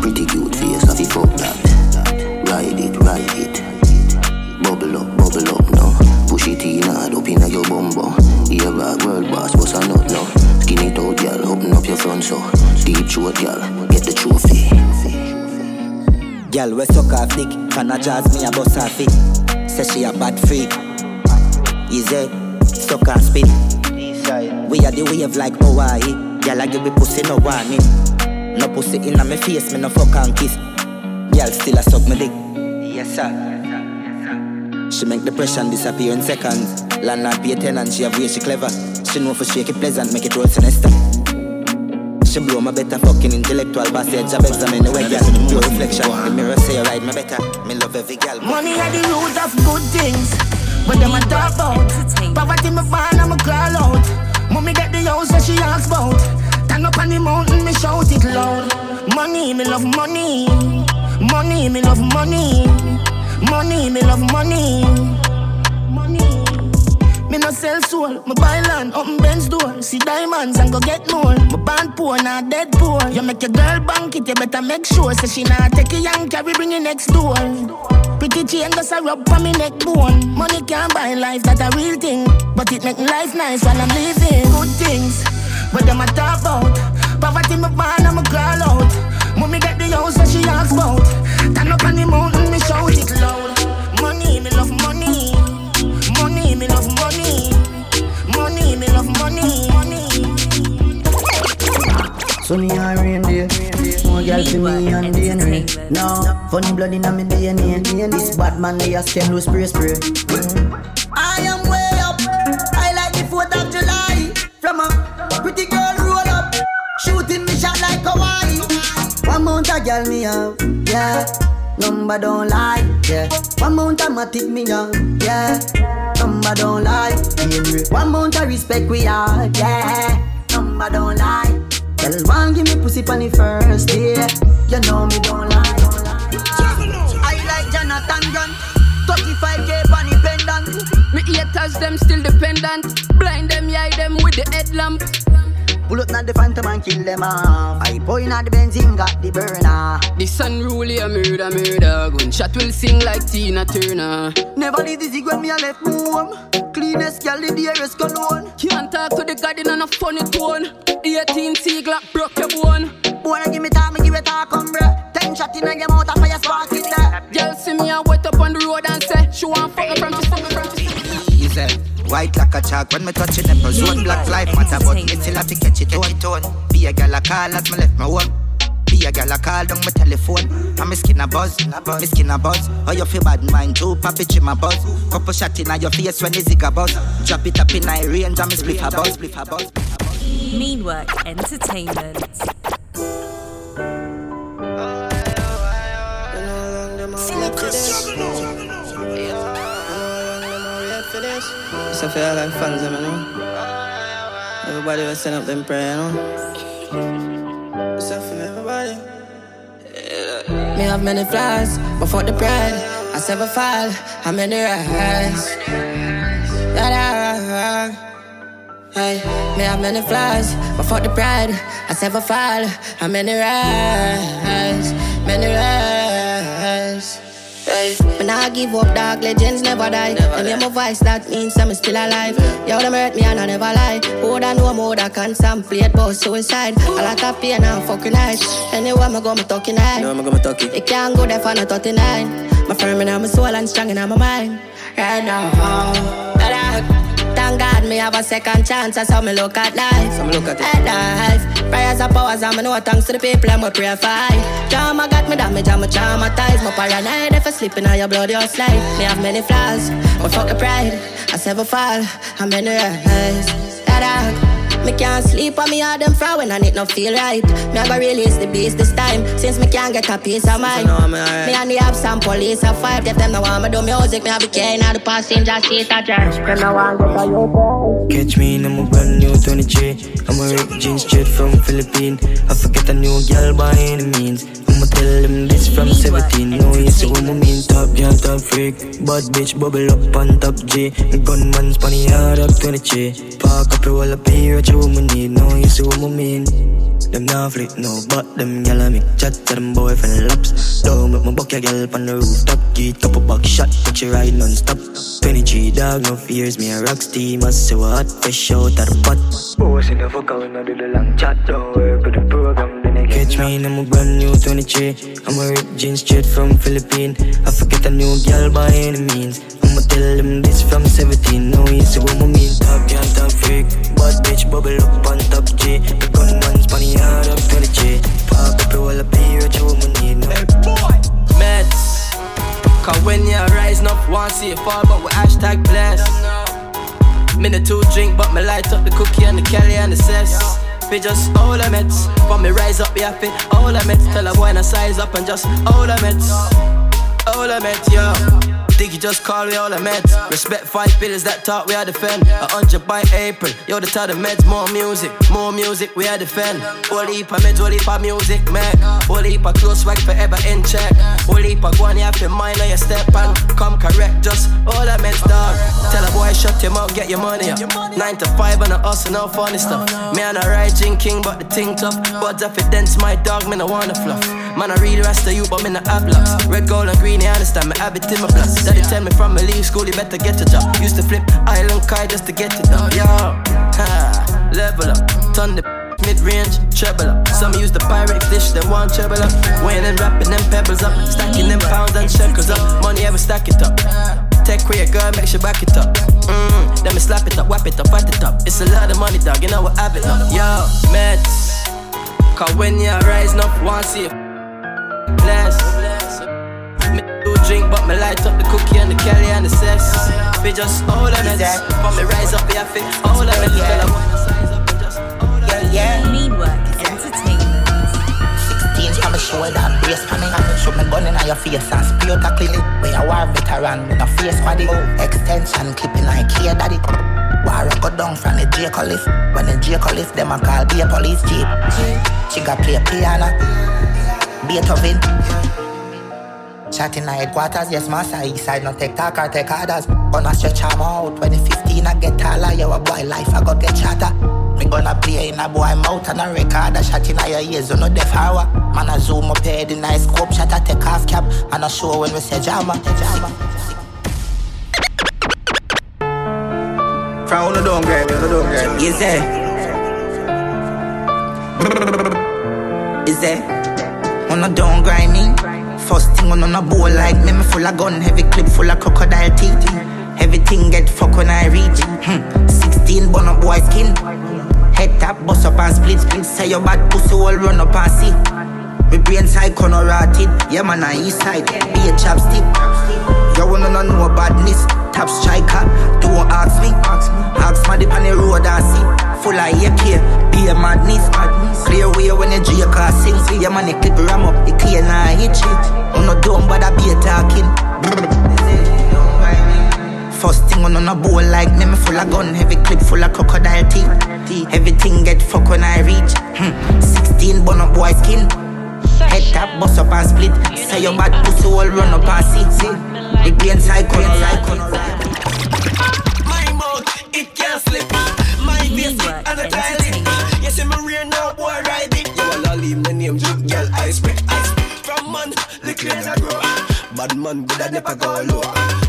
pretty cute face, I feel fuck that. Ride it, bubble up now. Push it in hard up inna your bumbo. Here a world boss, boss a nut now. Skin it out, girl, open up your front so. Deep throat, girl, get the trophy. Girl, we suck off dick, canna jazz me a bust off it. Say she a bad freak, easy, suck and spit. We are the wave like Hawaii. Girl, I give me pussy no warning. No pussy inna me face, me no fuck and kiss. Girl, still a suck me dick. Yes sir. She make depression disappear in seconds. Landlord be a tenant, she have way she clever. She know for shake it pleasant, make it roll sinister. She blow my better fucking intellectual passage. Job examine the way girl, your reflection. The mirror say you ride me better. Me love every girl. Money are the root of good things. But them a talk about poverty, me find and me crawl out. Mommy get the house that she asks about. Turn up on the mountain, me shout it loud. Money, me love money. Money, me love money. Money, me love money. Money. Me no sell soul, me buy land, open Ben's door. See diamonds and go get more. Me band poor, not dead poor. You make your girl bank it, you better make sure. Say she not take a young carry, bring it next door. Pretty chain does a rub for me neck bone. Money can't buy life, that's a real thing. But it make life nice while I'm living. Good things, but them a talk about poverty, me born and me crawl out. Mommy get the house that she asks about. Turn up on the mountain, me shout it loud. Money, me love money. Money, me love money. Money, me love money. Sunny and rain day, more girl to me and DNA. Now, funny blood in my DNA. This bad man lay a stem loose spray. I am way up, I like the 4th of July. From a pretty the girl roll up, shooting me shot like Kawhi. One mount a girl me up, yeah. Number don't lie, yeah. One mount a matic me up, yeah. Number don't lie, yeah. One mount a respect we are, yeah. Number don't lie. Tell one give me pussy on the first day. You know me don't lie. I like Jonathan Grant. 35k on the pendant. Me haters them still dependent. Blind them, yeah, them with the headlamp. Pull up not the phantom and kill them off. I point at the benzene, got the burner. The sun rule here, murder, murder. Gunshot will sing like Tina Turner. Never leave the zig when me a left home. Cleanest girl, the dearest cologne. Can't talk to the garden on a funny tone. The 18C Glock broke your bone. Wanna give me time, me give it talk, come bruh. 10 shots in a game out of fire spark in there. Girl see me a wet up on the road and say she want fuck me from the stomach. White like a chalk when me touch it, never zone. Black life matter, but me still have to catch it on. Be a gal a call as me left my home. Be a gal a call down my telephone. And me skin a buzz, me skin a buzz. Oh, you feel bad mind too, papi chim a buzz. Couple shot in your face when the zig a buzz. Drop it up in my range and me spliff a buzz. Mean Work Entertainment. It's a fair like fans, I know. Everybody will send up them prayer, you know. It's up for everybody. Me have many flaws, but for the pride, I never fall. How many rise? Hey, me have many flaws, but for the pride, I never fall. How many rise? Many rise. When I give up, dark legends never die. Them hear my voice, that means I'm still alive. Yo, them hurt me and I never lie. Hold on, no more, I can't contemplate about suicide. A lot of pain and fucking eyes. Anyway, I'm gonna talk in high. It can't go there for no 39. My firm and my soul and strong in my mind. Right now, thank God me have a second chance. That's how me look at life. So me look at it. Life. Prayers and powers and me know thanks to the people I'm a prayer fight. Drama got me damaged and me traumatized. My paranoid if I sleep in all your blood, you'll slide. Me have many flaws, but fuck the pride. I never fall, I'm in the rise. Me can't sleep on me all them frown when I need no feel right. Me I go release the beast this time, since me can't get a piece of mind. So me and the apps and police a fight. If them no want me do music, me I be carrying all the passenger seat a drive. Them no want get a yo. Catch me in my brand new 23. I'm a ripped jeans straight from Philippines. I forget a new girl by any means. I'ma tell them this from 17. No, yes, so I'm a mean top, yeah, top freak. Bad bitch, bubble up on top G. Gunman's funny hard up 23. Park up your wall up here, what you woman need. No, yes, so I'm a mean. Them not flick, no, but them gyal I make chat to them boyfriend laps. Don't make my buck your gyal on the rooftop. Get up a back shot, but you ride non-stop. 23 dog, no fears, me a rock steam. I so hot, fresh out of the pot. Boys in the fuck out, I do the long chat. Don't worry about the program. Catch me in my brand new 23. I'm a ripped jeans straight from Philippines. I forget a new girl by any means. I'ma tell them this from 17. No, you see what I mean. Top girl, top freak. Bad bitch, bubble up on top G. The gunman's funny hard up 23. Pop up your wall up here, what you woman need. No. Hey boy, meds. Cause when you rise up, one see it fall, but we hashtag blessed. Minute two drink, but me light up the cookie and the Kelly and the cess. We just all the meds. For me rise up, yeah, fit all the meds. Tell a boy to size up and just all the meds. All the meds, yo. Think you just call me all the meds. Respect 5 pillars that talk, we are defend. 100 by April, yo, they tell the meds. More music, we are defend. All heap of meds, all heap of music, man. All heap of close swag forever in check. All heap of one, you have your mind on your step and come correct, just all the meds, dog. Tell a boy, shut him up, get your money up. 9 to 5 and a us and all funny stuff. Me and a ride drinking, but the thing tough. But if it dents my dog, me no wanna fluff. Man, I really rest of you, but me no have locks. Red, gold and green, you understand me, habit in my blast. Daddy tell me from me leave school, you better get a job. Used to flip island kai just to get it up. Yo, ha, level up, turn the mid-range, treble up. Some use the pirate fish, they want treble up. Weighing and wrapping them pebbles up. Stacking them pounds and shekels up. Money ever stack it up. Take with your girl, make sure back it up. Let me slap it up, whap it up, fight it up. It's a lot of money, dog, you know what have it up. Yo, meds. Cause when you rise up, one see it. Bless. Me do drink, but me light up the cookie and the Kelly and the cess. We just all the meds. For me rise up, yeah, fit all the meds. Tell I wanna size up and just all the meds. on your face and spray out a clinic. We a war veteran, with a face squaddy. Extension clipping like here, daddy. War go down from the J Collis. When the J Collis, them a call be a police jeep. She got play piano, Beethoven. Chatting headquarters, yes master. East side no take talk or take orders. Gonna stretch arm out when the 15 I get taller. You a boy life, I go get chatter. Me gonna play in a boy mouth and a record. A shot in your ears, you know deaf hour. Man a zoom up head in a scope. Shot a take half cap and a show when we say jama. From who don't get, who don't get. Is there? Is there? Who don't grind me? First thing on a bowl like me full of gun. Heavy clip full of crocodile teeth. Everything get fuck when I reach. 16 bun up boy skin. Head tap, bust up and split. Say your bad pussy all run up and see. My brain side corner rotted. Yeah man on east side, be a chapstick. You wanna know badness. Tap striker, don't ask me. Ask me dip on the road and see. Full of AK, be a madness. Clear way when the J-car sings. See yeah man the clip ram up, the clean and hitch it. You no dumb but I be talking. First thing on a bowl like me full of gun. Heavy clip full of crocodile teeth. Everything get fuck when I reach. 16 bun up boy skin. Head tap, bust up and split. Say your bad pussy all run up and see. The green cycle. My mouth, it can't slip. My waist, it annotize it. You see me rear now, boy, ride it. You wanna leave my name, just girl, I spit. From man, the clears I grow. Bad man, but I never go low.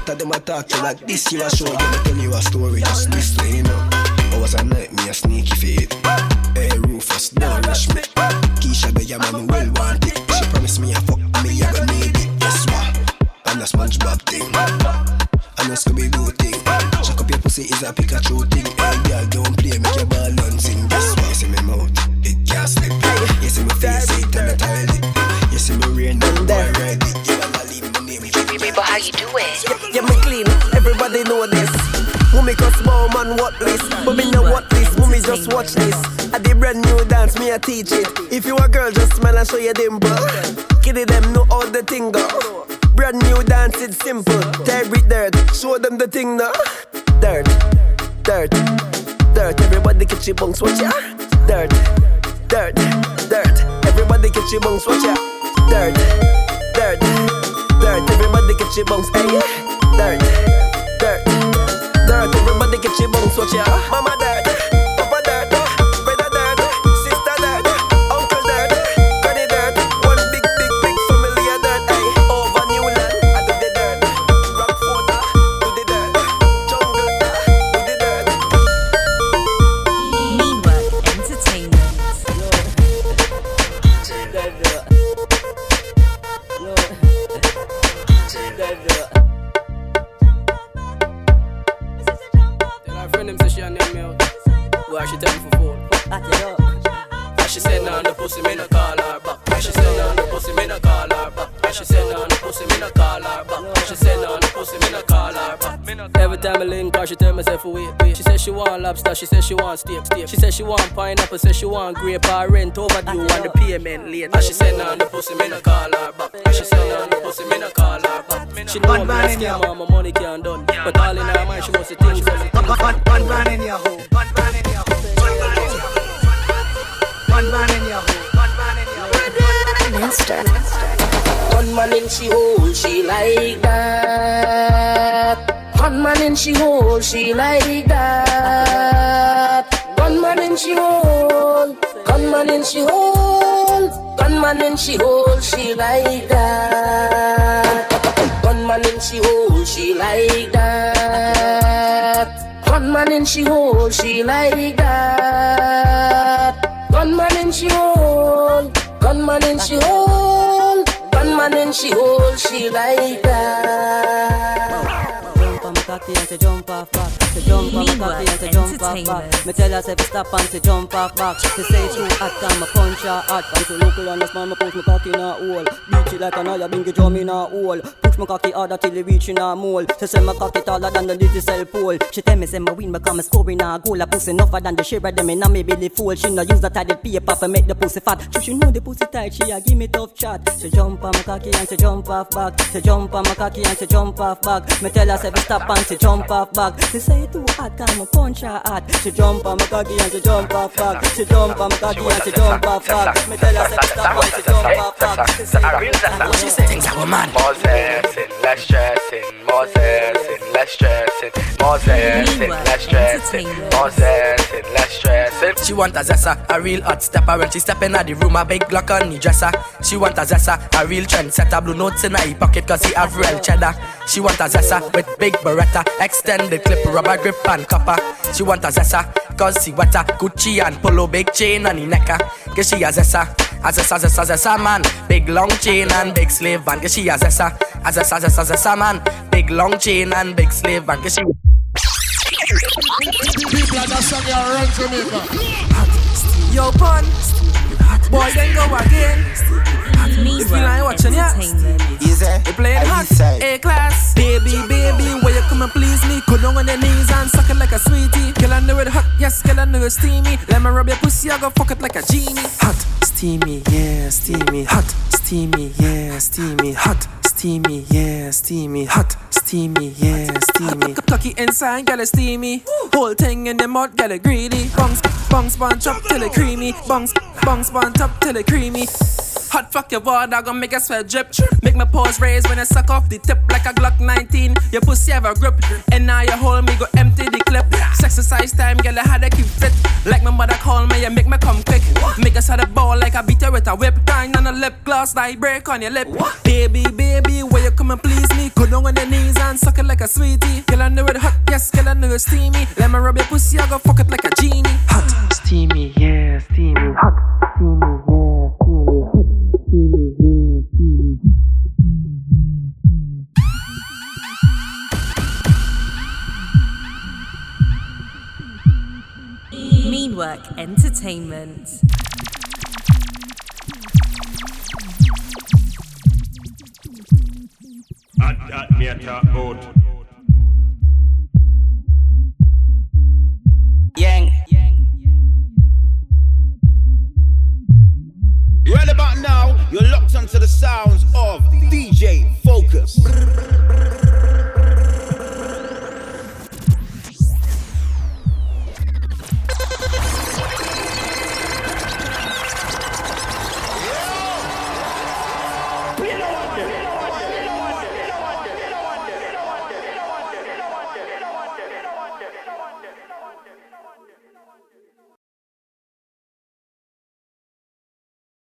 Them a talk to like this, you a show. Let me tell you a story, just listen, you know. I was a night, me a sneaky fit. Hey, Rufus, don't rush me. Keisha, the yaman, well want it. She promised me a fuck, me a go need it. Yes, what? And a SpongeBob thing. And a Scooby-Doo thing. Check up your pussy is a Pikachu thing. Hey, girl, don't play, make your ball on sing. Yes, what? You see me mouth, it can't slip. You see me face, it and the toilet. You see me rain, don't boy, ride it. You wanna leave me name, but how you do it? Yeah, me clean, everybody know this. Women cause small man what this. But me know what this, women just watch this. I did brand new dance, me I teach it. If you a girl, just smile and show your dimple. Kiddie them know all the thing go. Brand new dance, it's simple. Terry dirt, show them the thing now. Dirt, dirt, dirt. Everybody catch your bunks, watch ya. Dirt, dirt, dirt. Everybody catch your bunks, watch ya. Dirt, dirt. Dirt, everybody get your bones, hey. Dirt, dirt, dirt, everybody get your bones, watch ya. Mama dirt, papa dirt, brother dirt, sister dirt, uncle dirt, granny dirt. One big, big, big family of dirt, hey. Over new land, I do the dirt. Rockford, do the dirt. Jungle, do the dirt. Neba Entertainment. Lord. Why she tell me for fool? Why she said nah, no pussy me no call her back. Why she said nah, no pussy me no call her back. Why she said nah, no pussy me no call her back. Why she said nah, no pussy me no call her back. Every time I link her, she tell myself for wait. She says she want lobster, she says she want steak. She says she want pineapple, says she want grape. Her rent overdue and the payment late. Why she said nah, no pussy me no call her back. Why she said nah, no pussy me no call her back. She know me a scammer, my money can't done. But all in her mind, she wants to think. One man in your home. One man in your hole, one man in your hole. Master. One man in she hole, she like that. One man in she hole, she like that. One man in she hole, one man in she hole, one man in she hole, she like that. One man in she hole, she like that. One man in she hole, she like that. Gunman in she hole, gunman in she hole, gunman in she hole, she like that. cocky and say jump off back. Say jump off cocky and say jump off back. Me tell her say stop and say jump off back. She say she hot and me punch her hot. And she look on the man me push me cocky in a hole. Beat it like an eye, bring the drum in a hole. Push me cocky harder till it reach in a mole. She say me cocky taller than the little cell pole. She tell me say me win because me scoring a goal. I pussy nuffer than the shiver them inna me belly full. She no use the tidy paper for make the pussy fat. She know the pussy tight, she a give me tough chat. She jump on me cocky and she jump off back. She jump on me cocky and she jump off back. Me tell her say stop and she jump off back. She say it too hot and me punch her hard. She jump on me cocky and she jump off back. She jump on me cocky and she jump off back. Me tell her say stop and she jump off back. She say what she say? Things are woman. More stressing, less stressing. More stressing, less stressing. More stressing, less stressing. More stressing, less stressing. She want a zessa, a real hot stepper. When she step in the room, a big Glock on the dresser. She want a zessa, a real trendsetter. Blue notes in her pocket 'cause he have real cheddar. She want a zessa with big Beretta, extended clip, rubber grip and copper. She want a zessa 'cause she wetter, Gucci and polo, big chain on the necker. 'Cause she a zessa, a zessa, zessa, zessa man, big long chain and big sleeve band. 'Cause she a zessa, a zessa, zessa, zessa man, big long chain and big sleeve band. 'Cause she people are just singing around Jamaica. Yo pun, boy then go again. If you ain't watching ya, you playing hot, A-class. Baby, baby, where you come and please me? Go down on your knees and suck it like a sweetie. Girl, I know it hot, yes, girl, I know it steamy. Let me rub your pussy, I go fuck it like a genie. Hot, steamy, yeah, steamy. Hot, steamy, yeah, steamy. Hot, steamy, yeah, steamy. Hot, steamy, yeah, steamy. Cocky inside, girl, it's steamy. Whole thing in the mouth, girl, it greedy. Bongs, bongs, bunch up till it creamy. Bongs, bongs, bunch up till it creamy. Hot fuck your water, I gon' make a sweat drip. Make my paws raise when I suck off the tip like a Glock 19. Your pussy have a grip, and now you hold me, go empty the clip. Exercise time, girl, I had to keep fit. Like my mother call me, you make me come quick. Make us have a ball like I beat her with a whip. Dying on a lip gloss, like break on your lip. Baby, baby, where you come and please me? Go down on your knees and suck it like a sweetie. Girl, I know it hot, yes, girl, I know it steamy. Let me rub your pussy, I go fuck it like a genie. Hot, steamy, yeah, steamy. Hot, steamy, yeah, steamy. Mean Work Entertainment. At me at that boat. Yang. Right about now, you're locked onto the sounds of DJ Focus. You know